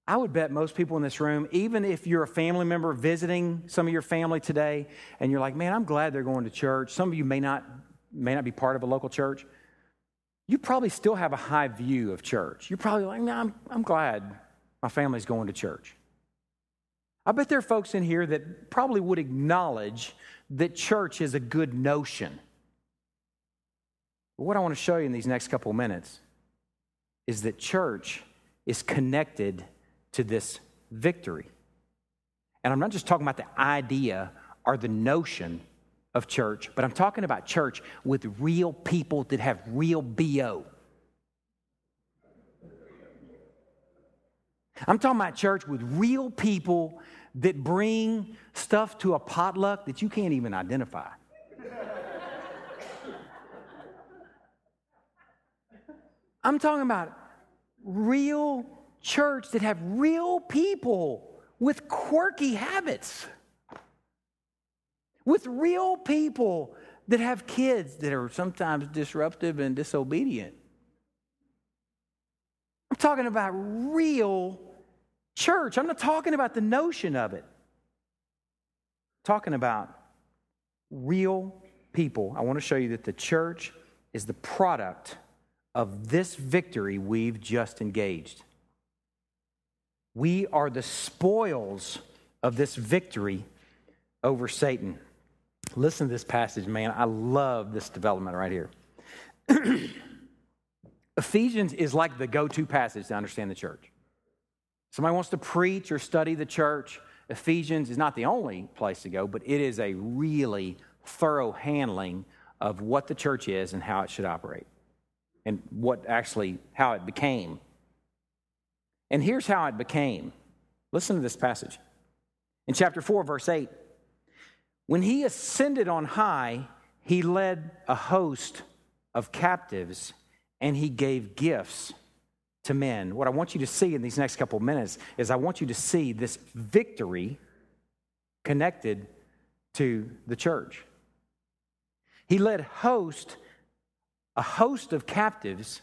I would bet most people in this room, even if you're a family member visiting some of your family today, and you're like, man, I'm glad they're going to church. Some of you may not, may not be part of a local church. You probably still have a high view of church. You're probably like, no, I'm, I'm glad my family's going to church. I bet there are folks in here that probably would acknowledge that church is a good notion. But what I want to show you in these next couple of minutes is that church is connected to this victory. And I'm not just talking about the idea or the notion of church, but I'm talking about church with real people that have real B O. I'm talking about church with real people that bring stuff to a potluck that you can't even identify. I'm talking about real church that have real people with quirky habits, with real people that have kids that are sometimes disruptive and disobedient. I'm talking about real church. I'm not talking about the notion of it. I'm talking about real people. I want to show you that the church is the product of this victory we've just engaged. We are the spoils of this victory over Satan. Listen to this passage, man. I love this development right here. Ephesians is like the go-to passage to understand the church. Somebody wants to preach or study the church, Ephesians is not the only place to go, but it is a really thorough handling of what the church is and how it should operate, and what actually, how it became. And here's how it became. Listen to this passage. In chapter four, verse eight, when he ascended on high, he led a host of captives and he gave gifts to men. What I want you to see in these next couple of minutes is I want you to see this victory connected to the church. He led host, a host of captives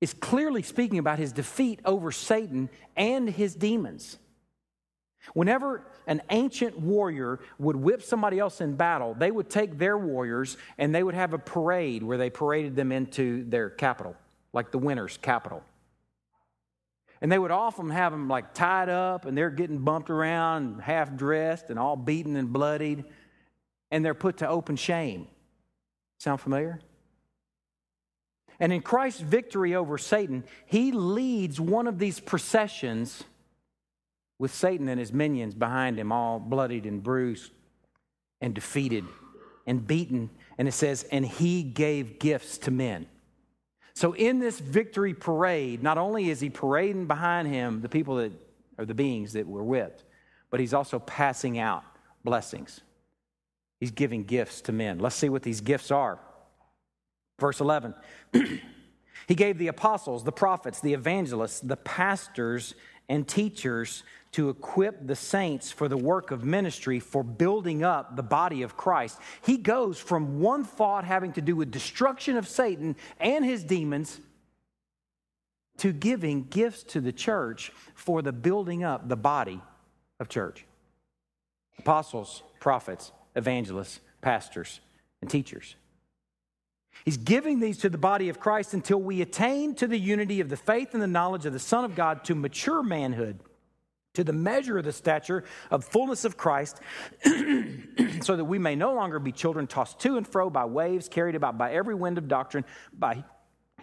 is clearly speaking about his defeat over Satan and his demons. Whenever an ancient warrior would whip somebody else in battle, they would take their warriors and they would have a parade where they paraded them into their capital, like the winner's capital. And they would often have them like tied up and they're getting bumped around, half dressed and all beaten and bloodied, and they're put to open shame. Sound familiar? And in Christ's victory over Satan, he leads one of these processions with Satan and his minions behind him, all bloodied and bruised and defeated and beaten. And it says, and he gave gifts to men. So in this victory parade, not only is he parading behind him the people that or the beings that were whipped, but he's also passing out blessings. He's giving gifts to men. Let's see what these gifts are. Verse eleven, he gave the apostles, the prophets, the evangelists, the pastors, and teachers to equip the saints for the work of ministry, for building up the body of Christ. He goes from one thought having to do with destruction of Satan and his demons to giving gifts to the church for the building up the body of church. Apostles, prophets, evangelists, pastors, and teachers. He's giving these to the body of Christ until we attain to the unity of the faith and the knowledge of the Son of God, to mature manhood, to the measure of the stature of fullness of Christ, so that we may no longer be children tossed to and fro by waves, carried about by every wind of doctrine, by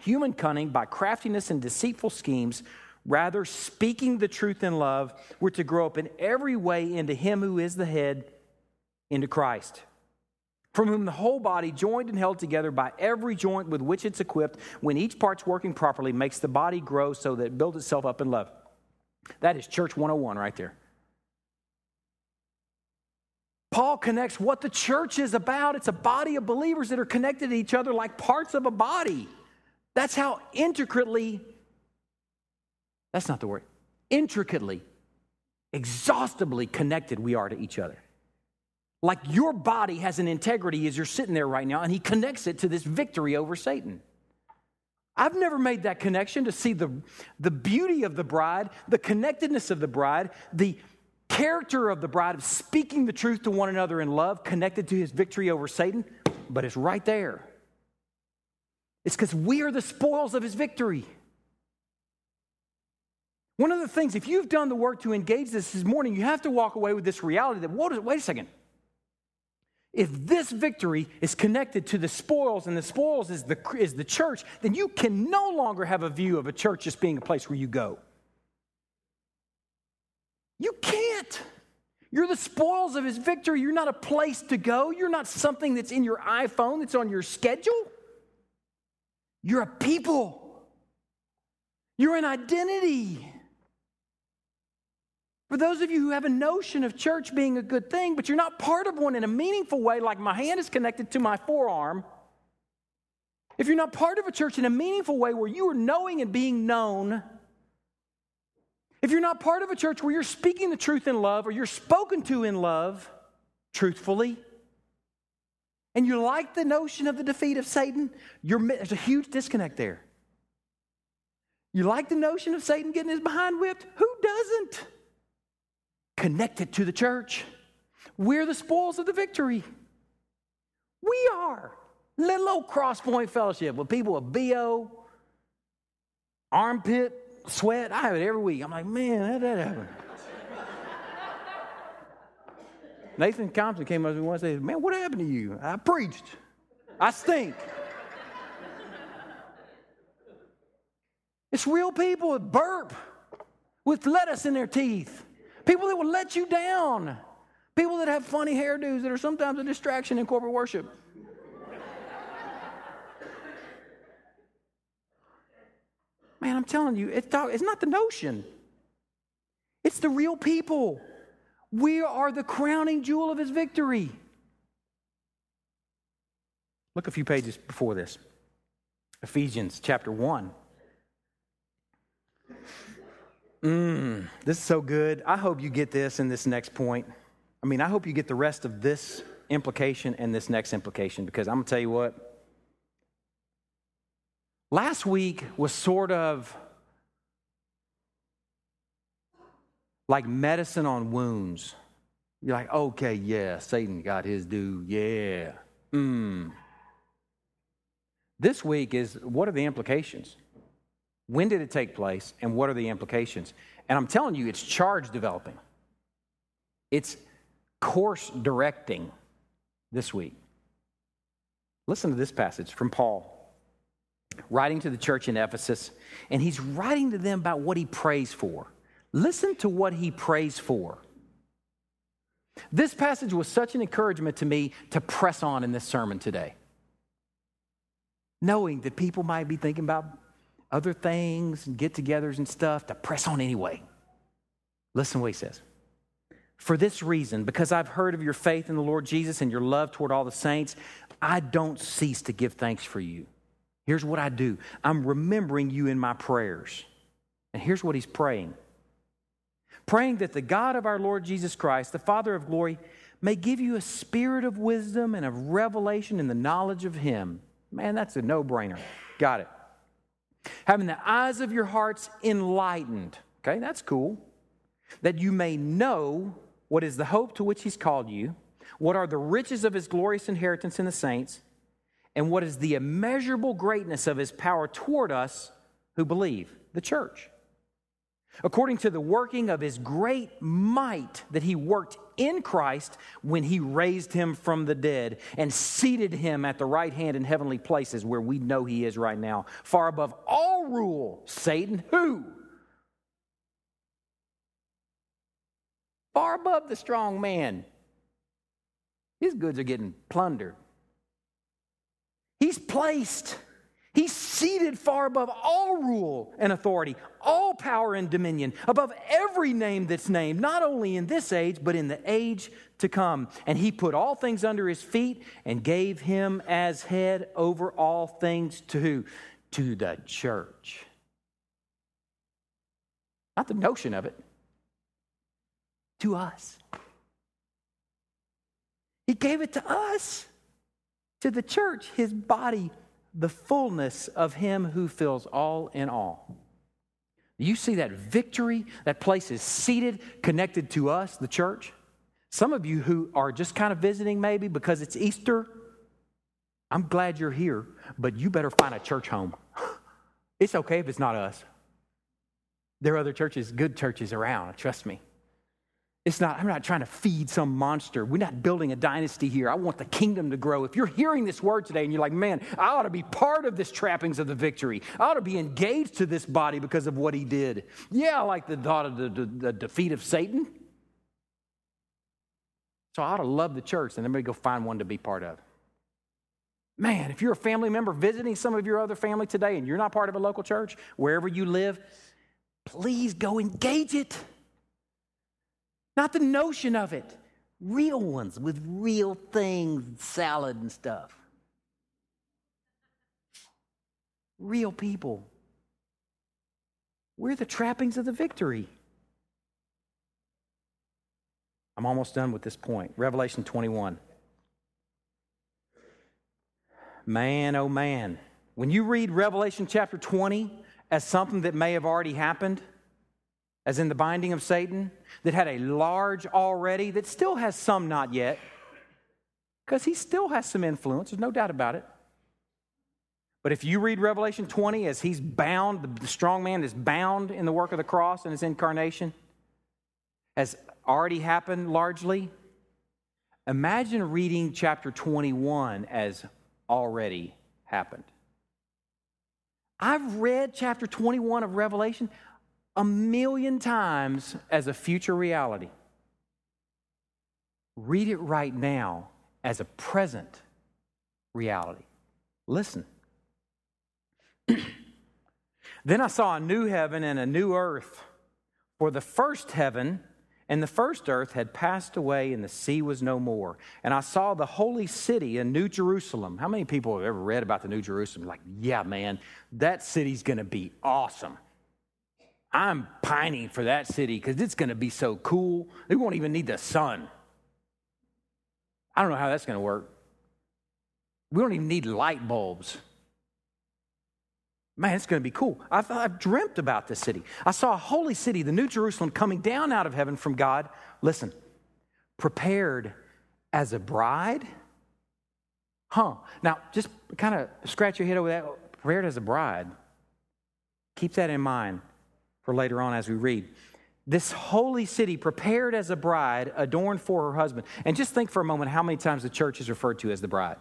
human cunning, by craftiness and deceitful schemes. Rather, speaking the truth in love, we're to grow up in every way into him who is the head, into Christ, from whom the whole body, joined and held together by every joint with which it's equipped, when each part's working properly, makes the body grow so that it builds itself up in love. That is Church one oh one right there. Paul connects what the church is about. It's a body of believers that are connected to each other like parts of a body. That's how intricately, that's not the word, intricately, exhaustively connected we are to each other. Like your body has an integrity as you're sitting there right now, and he connects it to this victory over Satan. I've never made that connection to see the, the beauty of the bride, the connectedness of the bride, the character of the bride, of speaking the truth to one another in love, connected to his victory over Satan, but it's right there. It's because we are the spoils of his victory. One of the things, if you've done the work to engage this this morning, you have to walk away with this reality that, whoa, wait a second. If this victory is connected to the spoils, and the spoils is the is the church, then you can no longer have a view of a church just being a place where you go. You can't. You're the spoils of his victory. You're not a place to go. You're not something that's in your iPhone, that's on your schedule. You're a people. You're an identity. For those of you who have a notion of church being a good thing, but you're not part of one in a meaningful way, like my hand is connected to my forearm, if you're not part of a church in a meaningful way where you are knowing and being known, if you're not part of a church where you're speaking the truth in love, or you're spoken to in love truthfully, and you like the notion of the defeat of Satan, you're, there's a huge disconnect there. You like the notion of Satan getting his behind whipped? Who doesn't? Connected to the church. We're the spoils of the victory. We are. Little old Crosspoint Fellowship with people with B O, armpit, sweat. I have it every week. I'm like, man, how'd that happen? Nathan Compton came up to me once and said, man, what happened to you? I preached. I stink. It's real people with burp, with lettuce in their teeth. People that will let you down. People that have funny hairdos that are sometimes a distraction in corporate worship. Man, I'm telling you, it's not the notion. It's the real people. We are the crowning jewel of his victory. Look a few pages before this. Ephesians chapter one. Mm, this is so good. I hope you get this in this next point. I mean, I hope you get the rest of this implication and this next implication, because I'm going to tell you what. Last week was sort of like medicine on wounds. You're like, okay, yeah, Satan got his due, yeah. Mm. This week is, what are the implications? When did it take place, and what are the implications? And I'm telling you, it's charge developing. It's course directing this week. Listen to this passage from Paul, writing to the church in Ephesus, and he's writing to them about what he prays for. Listen to what he prays for. This passage was such an encouragement to me to press on in this sermon today, knowing that people might be thinking about other things and get-togethers and stuff, to press on anyway. Listen to what he says. For this reason, because I've heard of your faith in the Lord Jesus and your love toward all the saints, I don't cease to give thanks for you. Here's what I do. I'm remembering you in my prayers. And here's what he's praying. Praying that the God of our Lord Jesus Christ, the Father of glory, may give you a spirit of wisdom and of revelation in the knowledge of him. Man, that's a no-brainer. Got it. Having the eyes of your hearts enlightened. Okay, that's cool. That you may know what is the hope to which he's called you, what are the riches of his glorious inheritance in the saints, and what is the immeasurable greatness of his power toward us who believe, the church. According to the working of his great might that he worked in Christ when he raised him from the dead and seated him at the right hand in heavenly places where we know he is right now, far above all rule, Satan, who? Far above the strong man. His goods are getting plundered. He's placed. He's seated far above all rule and authority, all power and dominion, above every name that's named, not only in this age, but in the age to come. And he put all things under his feet and gave him as head over all things to who? To the church. Not the notion of it. To us. He gave it to us, to the church, his body, the fullness of him who fills all in all. You see that victory, that place is seated, connected to us, the church. Some of you who are just kind of visiting maybe because it's Easter, I'm glad you're here, but you better find a church home. It's okay if it's not us. There are other churches, good churches around, trust me. It's not, I'm not trying to feed some monster. We're not building a dynasty here. I want the kingdom to grow. If you're hearing this word today and you're like, man, I ought to be part of this trappings of the victory. I ought to be engaged to this body because of what he did. Yeah, I like the thought of the, the, the defeat of Satan. So I ought to love the church, and then we go find one to be part of. Man, if you're a family member visiting some of your other family today and you're not part of a local church, wherever you live, please go engage it. Not the notion of it. Real ones with real things, salad and stuff. Real people. We're the trappings of the victory. I'm almost done with this point. Revelation twenty-one. Man, oh man. When you read Revelation chapter twenty as something that may have already happened, as in the binding of Satan, that had a large already, that still has some not yet, because he still has some influence, there's no doubt about it. But if you read Revelation twenty as he's bound, the strong man is bound in the work of the cross and his incarnation, has already happened largely, imagine reading chapter twenty-one as already happened. I've read chapter twenty-one of Revelation a million times as a future reality. Read it right now as a present reality. Listen. Then I saw a new heaven and a new earth, for the first heaven and the first earth had passed away and the sea was no more. And I saw the holy city, a new Jerusalem. How many people have ever read about the new Jerusalem? Like, yeah, man, that city's going to be awesome. I'm pining for that city because it's going to be so cool. They won't even need the sun. I don't know how that's going to work. We don't even need light bulbs. Man, it's going to be cool. I've, I've dreamt about this city. I saw a holy city, the new Jerusalem, coming down out of heaven from God. Listen, prepared as a bride. Huh. Now, just kind of scratch your head over that. Prepared as a bride. Keep that in mind for later on as we read. This holy city prepared as a bride, adorned for her husband. And just think for a moment how many times the church is referred to as the bride.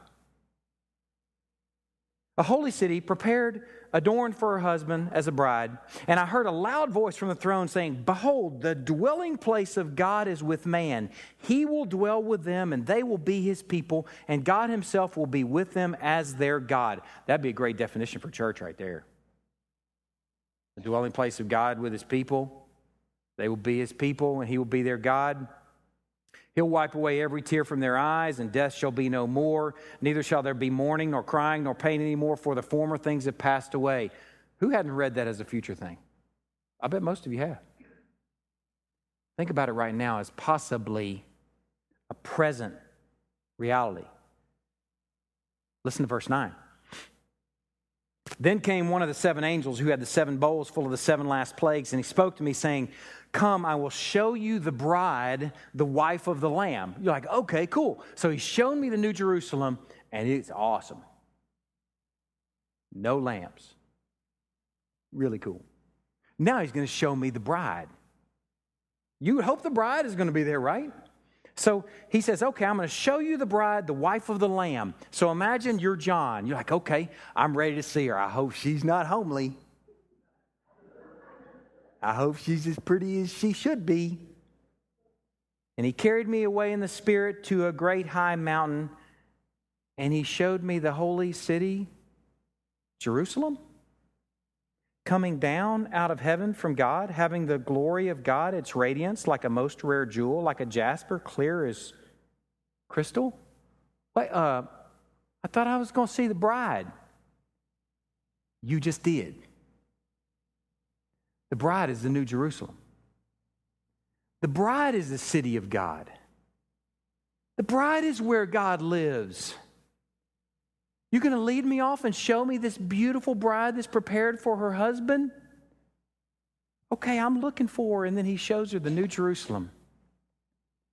A holy city prepared, adorned for her husband as a bride. And I heard a loud voice from the throne saying, behold, the dwelling place of God is with man. He will dwell with them and they will be his people. And God himself will be with them as their God. That'd be a great definition for church right there. The dwelling place of God with his people, They will be his people, and he will be their God. He'll wipe away every tear from their eyes, and death shall be no more. Neither shall there be mourning, nor crying, nor pain anymore, for the former things have passed away. Who hadn't read that as a future thing? I bet most of you have. Think about it right now as possibly a present reality. Listen to verse nine. Then came one of the seven angels who had the seven bowls full of the seven last plagues, and he spoke to me, saying, "Come, I will show you the bride, the wife of the Lamb." You're like, okay, cool. So he's shown me the New Jerusalem, and it's awesome. No lamps. Really cool. Now he's going to show me the bride. You would hope the bride is going to be there, right? So he says, okay, I'm going to show you the bride, the wife of the Lamb. So imagine you're John. You're like, okay, I'm ready to see her. I hope she's not homely. I hope she's as pretty as she should be. And he carried me away in the Spirit to a great high mountain, and he showed me the holy city, Jerusalem, coming down out of heaven from God, having the glory of God, its radiance, like a most rare jewel, like a jasper, clear as crystal. Wait, uh, I thought I was going to see the bride. You just did. The bride is the New Jerusalem. The bride is the city of God. The bride is where God lives. You're going to lead me off and show me this beautiful bride that's prepared for her husband? Okay, I'm looking for her. And then he shows her the New Jerusalem.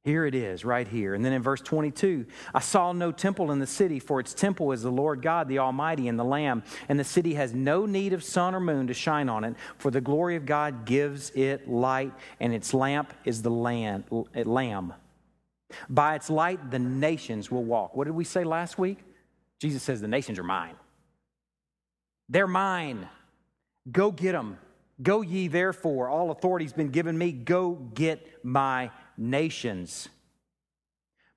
Here it is, right here. And then in verse twenty-two, I saw no temple in the city, for its temple is the Lord God, the Almighty, and the Lamb. And the city has no need of sun or moon to shine on it, for the glory of God gives it light, and its lamp is the Lamb. By its light, the nations will walk. What did we say last week? Jesus says, the nations are mine. They're mine. Go get them. Go ye therefore. All authority's been given me. Go get my nations.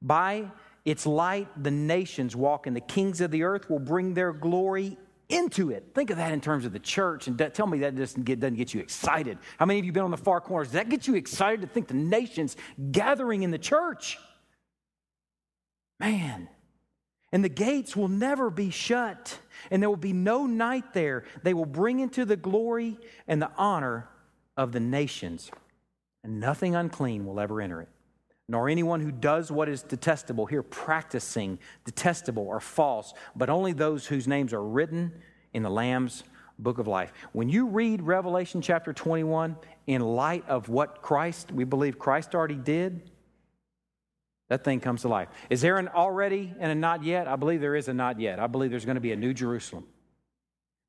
By its light, the nations walk, and the kings of the earth will bring their glory into it. Think of that in terms of the church, and tell me that doesn't get, doesn't get you excited. How many of you have been on the far corners? Does that get you excited to think the nations gathering in the church? Man. And the gates will never be shut, and there will be no night there. They will bring into the glory and the honor of the nations, and nothing unclean will ever enter it, nor anyone who does what is detestable. Here, practicing detestable or false, but only those whose names are written in the Lamb's book of life. When you read Revelation chapter twenty-one, in light of what Christ, we believe Christ already did, that thing comes to life. Is there an already and a not yet? I believe there is a not yet. I believe there's going to be a New Jerusalem.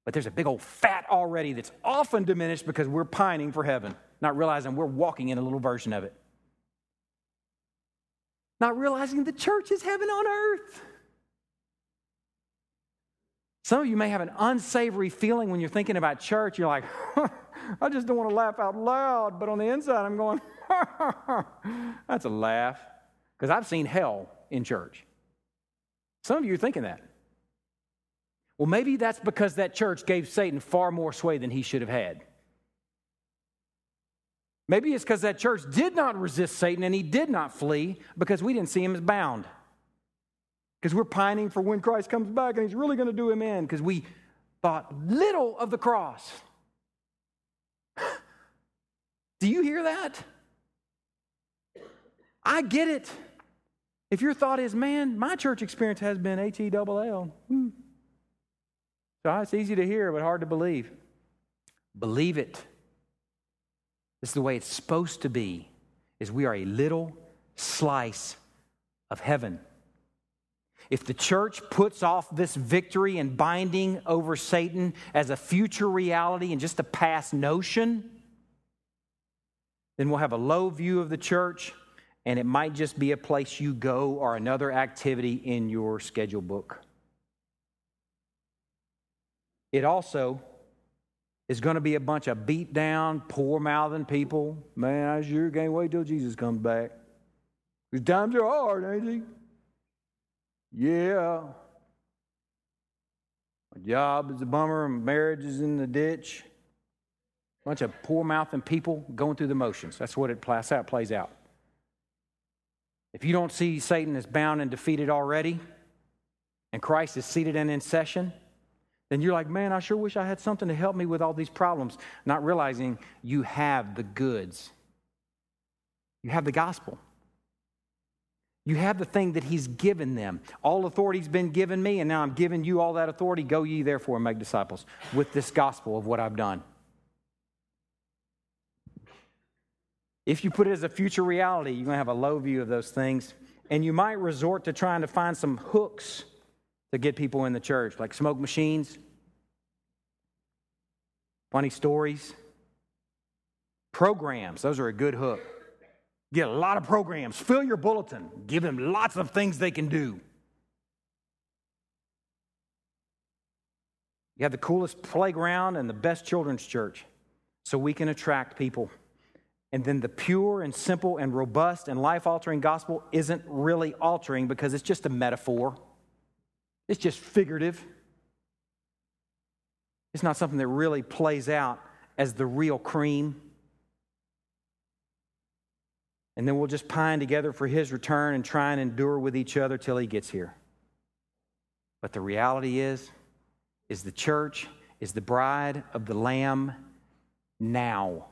But there's a big old fat already that's often diminished because we're pining for heaven, not realizing we're walking in a little version of it. Not realizing the church is heaven on earth. Some of you may have an unsavory feeling when you're thinking about church. You're like, huh, I just don't want to laugh out loud. But on the inside, I'm going, ha, ha, ha. That's a laugh. Because I've seen hell in church. Some of you are thinking that. Well, maybe that's because that church gave Satan far more sway than he should have had. Maybe it's because that church did not resist Satan and he did not flee because we didn't see him as bound. Because we're pining for when Christ comes back and he's really going to do him in because we thought little of the cross. Do you hear that? I get it. If your thought is, man, my church experience has been H E double L. Hmm. So it's easy to hear, but hard to believe. Believe it. This is the way it's supposed to be, is we are a little slice of heaven. If the church puts off this victory and binding over Satan as a future reality and just a past notion, then we'll have a low view of the church. And it might just be a place you go or another activity in your schedule book. It also is going to be a bunch of beat down, poor mouthing people. Man, I sure can't wait till Jesus comes back. His times are hard, ain't he? Yeah. My job is a bummer and marriage is in the ditch. Bunch of poor-mouthing people going through the motions. That's what it plays, how it plays out. If you don't see Satan as bound and defeated already, and Christ is seated and in session, then you're like, man, I sure wish I had something to help me with all these problems, not realizing you have the goods. You have the gospel. You have the thing that he's given them. All authority's been given me, and now I'm giving you all that authority. Go ye therefore and make disciples with this gospel of what I've done. If you put it as a future reality, you're going to have a low view of those things. And you might resort to trying to find some hooks to get people in the church, like smoke machines, funny stories, programs. Those are a good hook. Get a lot of programs. Fill your bulletin. Give them lots of things they can do. You have the coolest playground and the best children's church, so we can attract people. And then the pure and simple and robust and life-altering gospel isn't really altering because it's just a metaphor. It's just figurative. It's not something that really plays out as the real cream. And then we'll just pine together for his return and try and endure with each other till he gets here. But the reality is, is the church is the bride of the Lamb now.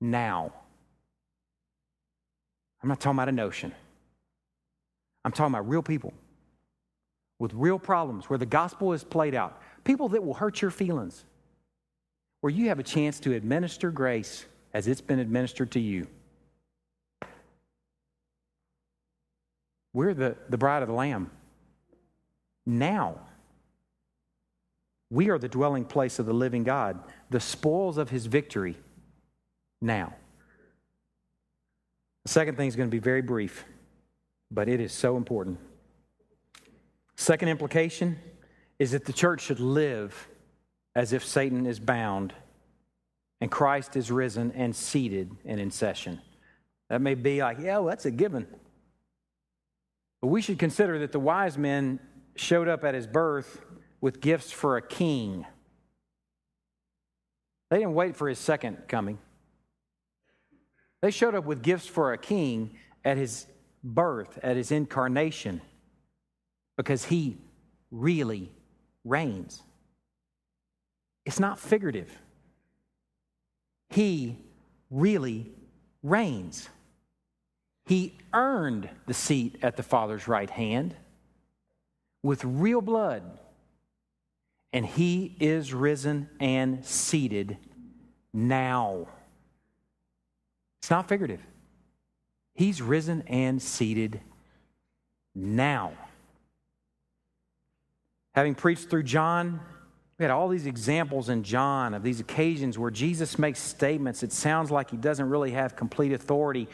Now. I'm not talking about a notion. I'm talking about real people with real problems where the gospel is played out. People that will hurt your feelings, where you have a chance to administer grace as it's been administered to you. We're the, the bride of the Lamb. Now. We are the dwelling place of the living God, the spoils of his victory. Now, the second thing is going to be very brief, but it is so important. Second implication is that the church should live as if Satan is bound and Christ is risen and seated and in session. That may be like, yeah, well, that's a given. But we should consider that the wise men showed up at his birth with gifts for a king. They didn't wait for his second coming. They showed up with gifts for a king at his birth, at his incarnation, because he really reigns. It's not figurative. He really reigns. He earned the seat at the Father's right hand with real blood, and he is risen and seated now. It's not figurative. He's risen and seated now. Having preached through John, we had all these examples in John of these occasions where Jesus makes statements. It sounds like he doesn't really have complete authority.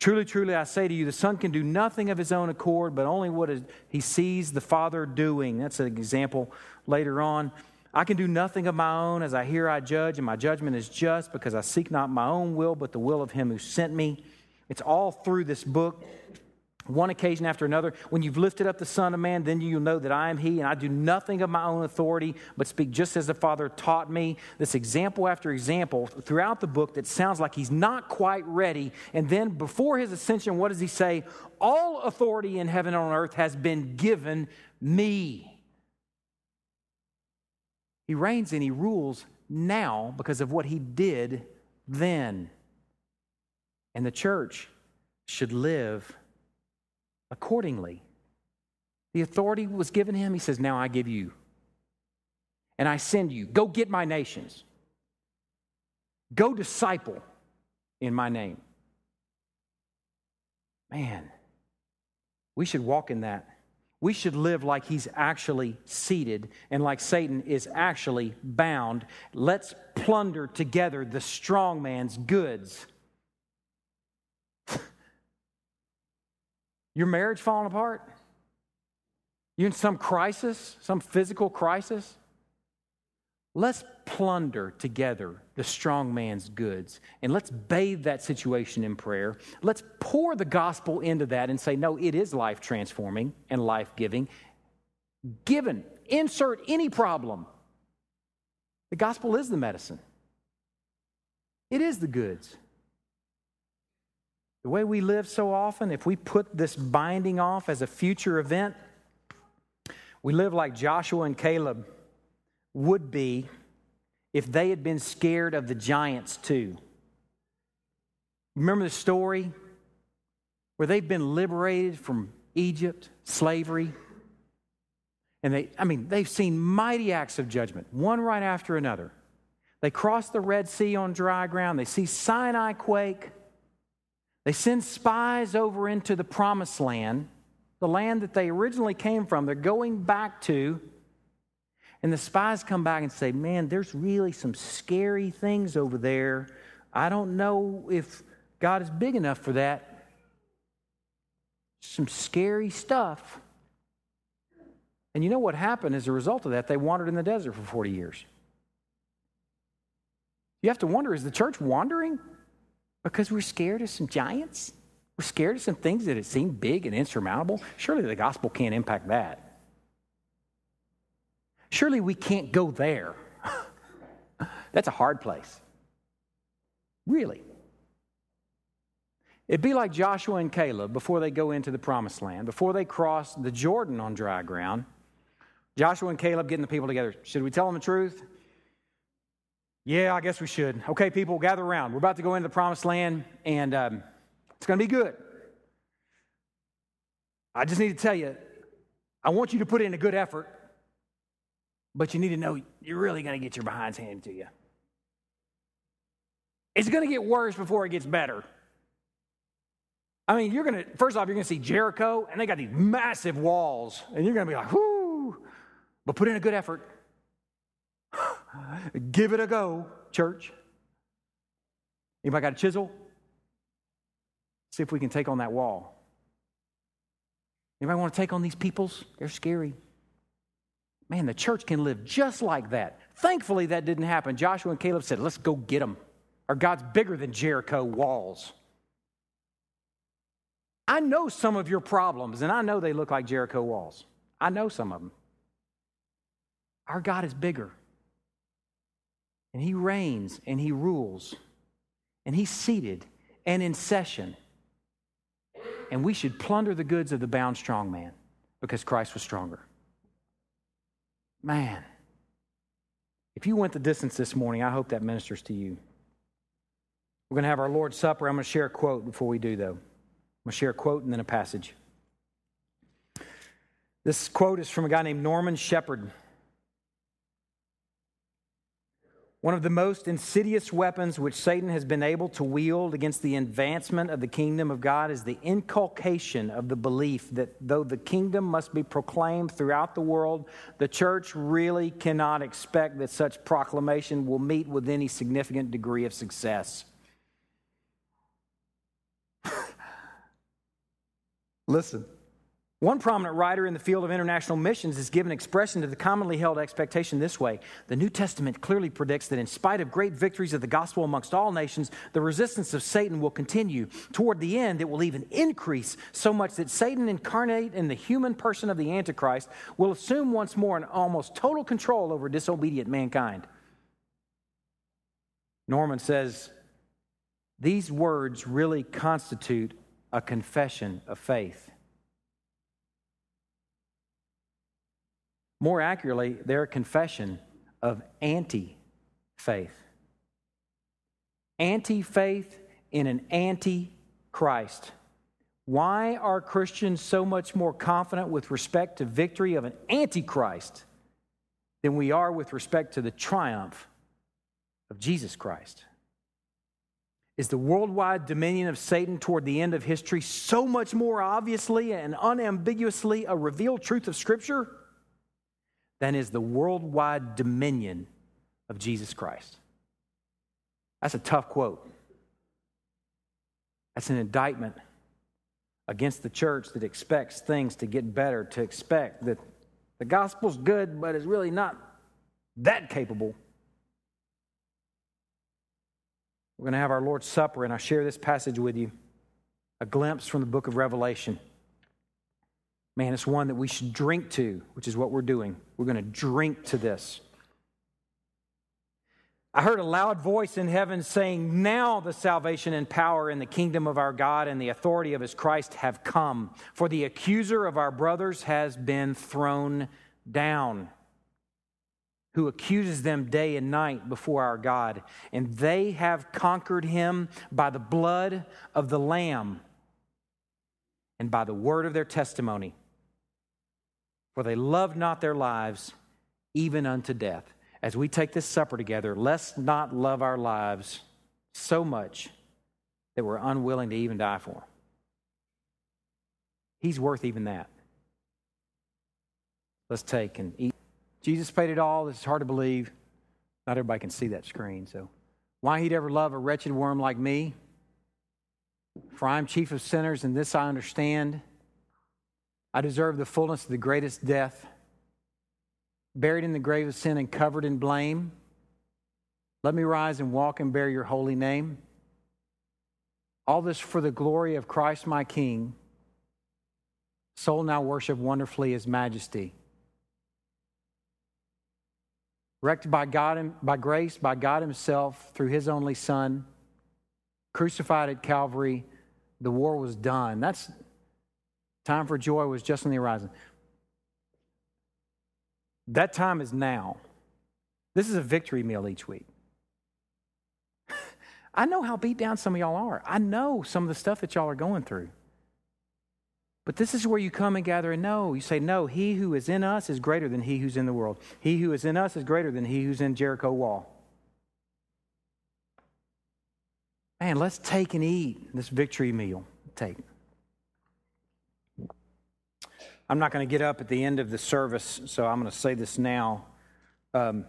Truly, truly, I say to you, the Son can do nothing of his own accord, but only what he sees the Father doing. That's an example later on. I can do nothing of my own. As I hear, I judge, and my judgment is just because I seek not my own will, but the will of him who sent me. It's all through this book, one occasion after another. When you've lifted up the Son of Man, then you'll know that I am he, and I do nothing of my own authority, but speak just as the Father taught me. This example after example throughout the book that sounds like he's not quite ready. And then before his ascension, what does he say? All authority in heaven and on earth has been given me. He reigns and he rules now because of what he did then. And the church should live accordingly. The authority was given him. He says, now I give you. And I send you. Go get my nations. Go disciple in my name. Man, we should walk in that. We should live like he's actually seated and like Satan is actually bound. Let's plunder together the strong man's goods. Your marriage falling apart? You're in some crisis, some physical crisis? Let's plunder together the strong man's goods and let's bathe that situation in prayer. Let's pour the gospel into that and say, no, it is life-transforming and life-giving. Given, insert any problem The gospel is the medicine. It is the goods. The way we live so often, if we put this binding off as a future event, we live like Joshua and Caleb would be if they had been scared of the giants too. Remember the story where they've been liberated from Egypt, slavery, and they, I mean, they've seen mighty acts of judgment, one right after another. They cross the Red Sea on dry ground. They see Sinai quake. They send spies over into the promised land, the land that they originally came from. They're going back to, and the spies come back and say, man, there's really some scary things over there. I don't know if God is big enough for that. Some scary stuff. And you know what happened as a result of that? They wandered in the desert for forty years. You have to wonder, is the church wandering? Because we're scared of some giants? We're scared of some things that seem big and insurmountable? Surely the gospel can't impact that. Surely we can't go there. That's a hard place. Really. It'd be like Joshua and Caleb before they go into the promised land, before they cross the Jordan on dry ground. Joshua and Caleb getting the people together. Should we tell them the truth? Yeah, I guess we should. Okay, people, gather around. We're about to go into the promised land, and um, it's going to be good. I just need to tell you, I want you to put in a good effort, but you need to know you're really going to get your behinds handed to you. It's going to get worse before it gets better. I mean, you're going to, first off, you're going to see Jericho, and they got these massive walls, and you're going to be like, whoo, but put in a good effort. Give it a go, church. Anybody got a chisel? See if we can take on that wall. Anybody want to take on these peoples? They're scary. Man, the church can live just like that. Thankfully, that didn't happen. Joshua and Caleb said, let's go get them. Our God's bigger than Jericho walls. I know some of your problems, and I know they look like Jericho walls. I know some of them. Our God is bigger. And he reigns, and he rules, and he's seated and in session. And we should plunder the goods of the bound strong man because Christ was stronger. Man, if you went the distance this morning, I hope that ministers to you. We're going to have our Lord's Supper. I'm going to share a quote before we do, though. I'm going to share a quote and then a passage. This quote is from a guy named Norman Shepherd. One of the most insidious weapons which Satan has been able to wield against the advancement of the kingdom of God is the inculcation of the belief that though the kingdom must be proclaimed throughout the world, the church really cannot expect that such proclamation will meet with any significant degree of success. Listen. One prominent writer in the field of international missions has given expression to the commonly held expectation this way. The New Testament clearly predicts that in spite of great victories of the gospel amongst all nations, the resistance of Satan will continue. Toward the end, it will even increase so much that Satan incarnate in the human person of the Antichrist will assume once more an almost total control over disobedient mankind. Norman says, these words really constitute a confession of faith. More accurately, they're a confession of anti-faith. Anti-faith in an anti-Christ. Why are Christians so much more confident with respect to victory of an anti-Christ than we are with respect to the triumph of Jesus Christ? Is the worldwide dominion of Satan toward the end of history so much more obviously and unambiguously a revealed truth of Scripture than is the worldwide dominion of Jesus Christ? That's a tough quote. That's an indictment against the church that expects things to get better, to expect that the gospel's good, but it's really not that capable. We're going to have our Lord's Supper, and I share this passage with you, a glimpse from the book of Revelation. Man, it's one that we should drink to, which is what we're doing. We're going to drink to this. I heard a loud voice in heaven saying, "Now the salvation and power and the kingdom of our God and the authority of his Christ have come, for the accuser of our brothers has been thrown down, who accuses them day and night before our God, and they have conquered him by the blood of the Lamb and by the word of their testimony, for they loved not their lives even unto death." As we take this supper together, let's not love our lives so much that we're unwilling to even die for them. He's worth even that. Let's take and eat. Jesus paid it all. This is hard to believe. Not everybody can see that screen, so. Why he'd ever love a wretched worm like me? For I am chief of sinners, and this I understand. I deserve the fullness of the greatest death. Buried in the grave of sin and covered in blame, let me rise and walk and bear your holy name. All this for the glory of Christ my King. Soul now worship wonderfully his majesty. Wrecked by God, by grace, by God himself, through his only Son, crucified at Calvary, the war was done. That's time for joy was just on the horizon. That time is now. This is a victory meal each week. I know how beat down some of y'all are. I know some of the stuff that y'all are going through. But this is where you come and gather and know. You say, no, he who is in us is greater than he who's in the world. He who is in us is greater than he who's in Jericho wall. Man, let's take and eat this victory meal. Take it. I'm not going to get up at the end of the service, so I'm going to say this now. Um,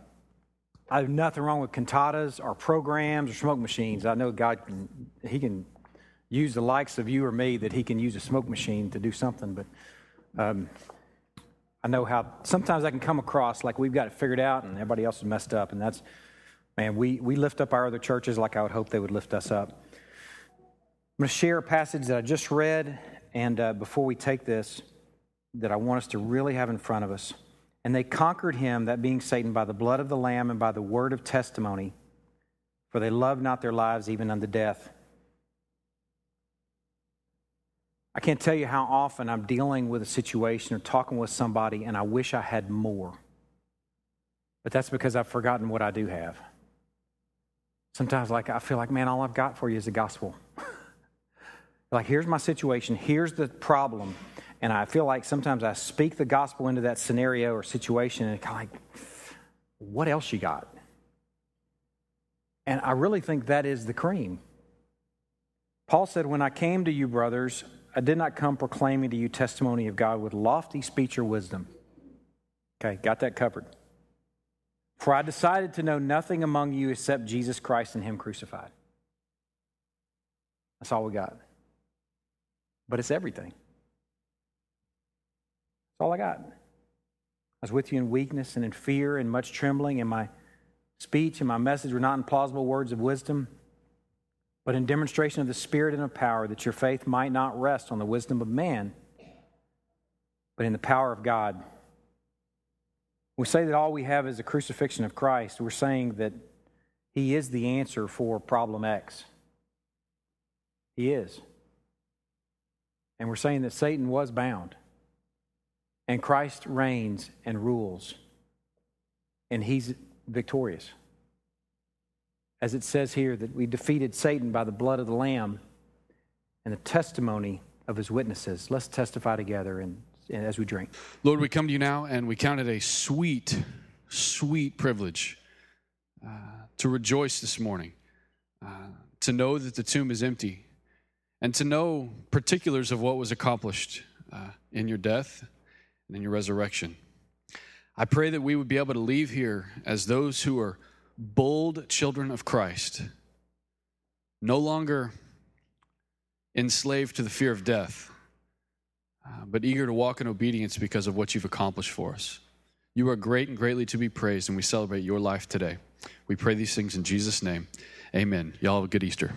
I have nothing wrong with cantatas or programs or smoke machines. I know God can, he can use the likes of you or me that he can use a smoke machine to do something, but um, I know how sometimes I can come across like we've got it figured out and everybody else is messed up, and that's, man, we, we lift up our other churches like I would hope they would lift us up. I'm going to share a passage that I just read, and uh, before we take this, that I want us to really have in front of us. And they conquered him, that being Satan, by the blood of the Lamb and by the word of testimony, for they loved not their lives even unto death. I can't tell you how often I'm dealing with a situation or talking with somebody and I wish I had more. But that's because I've forgotten what I do have. Sometimes like I feel like, man, all I've got for you is the gospel. Like, here's my situation, here's the problem. And I feel like sometimes I speak the gospel into that scenario or situation and kind of like, what else you got? And I really think that is the cream. Paul said, when I came to you, brothers, I did not come proclaiming to you testimony of God with lofty speech or wisdom. Okay, got that covered. For I decided to know nothing among you except Jesus Christ and him crucified. That's all we got. But it's everything. That's all I got. I was with you in weakness and in fear and much trembling, and my speech and my message were not in plausible words of wisdom, but in demonstration of the Spirit and of power, that your faith might not rest on the wisdom of man, but in the power of God. We say that all we have is the crucifixion of Christ. We're saying that he is the answer for problem X. He is. And we're saying that Satan was bound. And Christ reigns and rules, and he's victorious. As it says here, that we defeated Satan by the blood of the Lamb and the testimony of his witnesses. Let's testify together and, and as we drink. Lord, we come to you now, and we count it a sweet, sweet privilege uh, to rejoice this morning, uh, to know that the tomb is empty, and to know particulars of what was accomplished uh, in your death and in your resurrection. I pray that we would be able to leave here as those who are bold children of Christ, no longer enslaved to the fear of death, uh, but eager to walk in obedience because of what you've accomplished for us. You are great and greatly to be praised, and we celebrate your life today. We pray these things in Jesus' name. Amen. Y'all have a good Easter.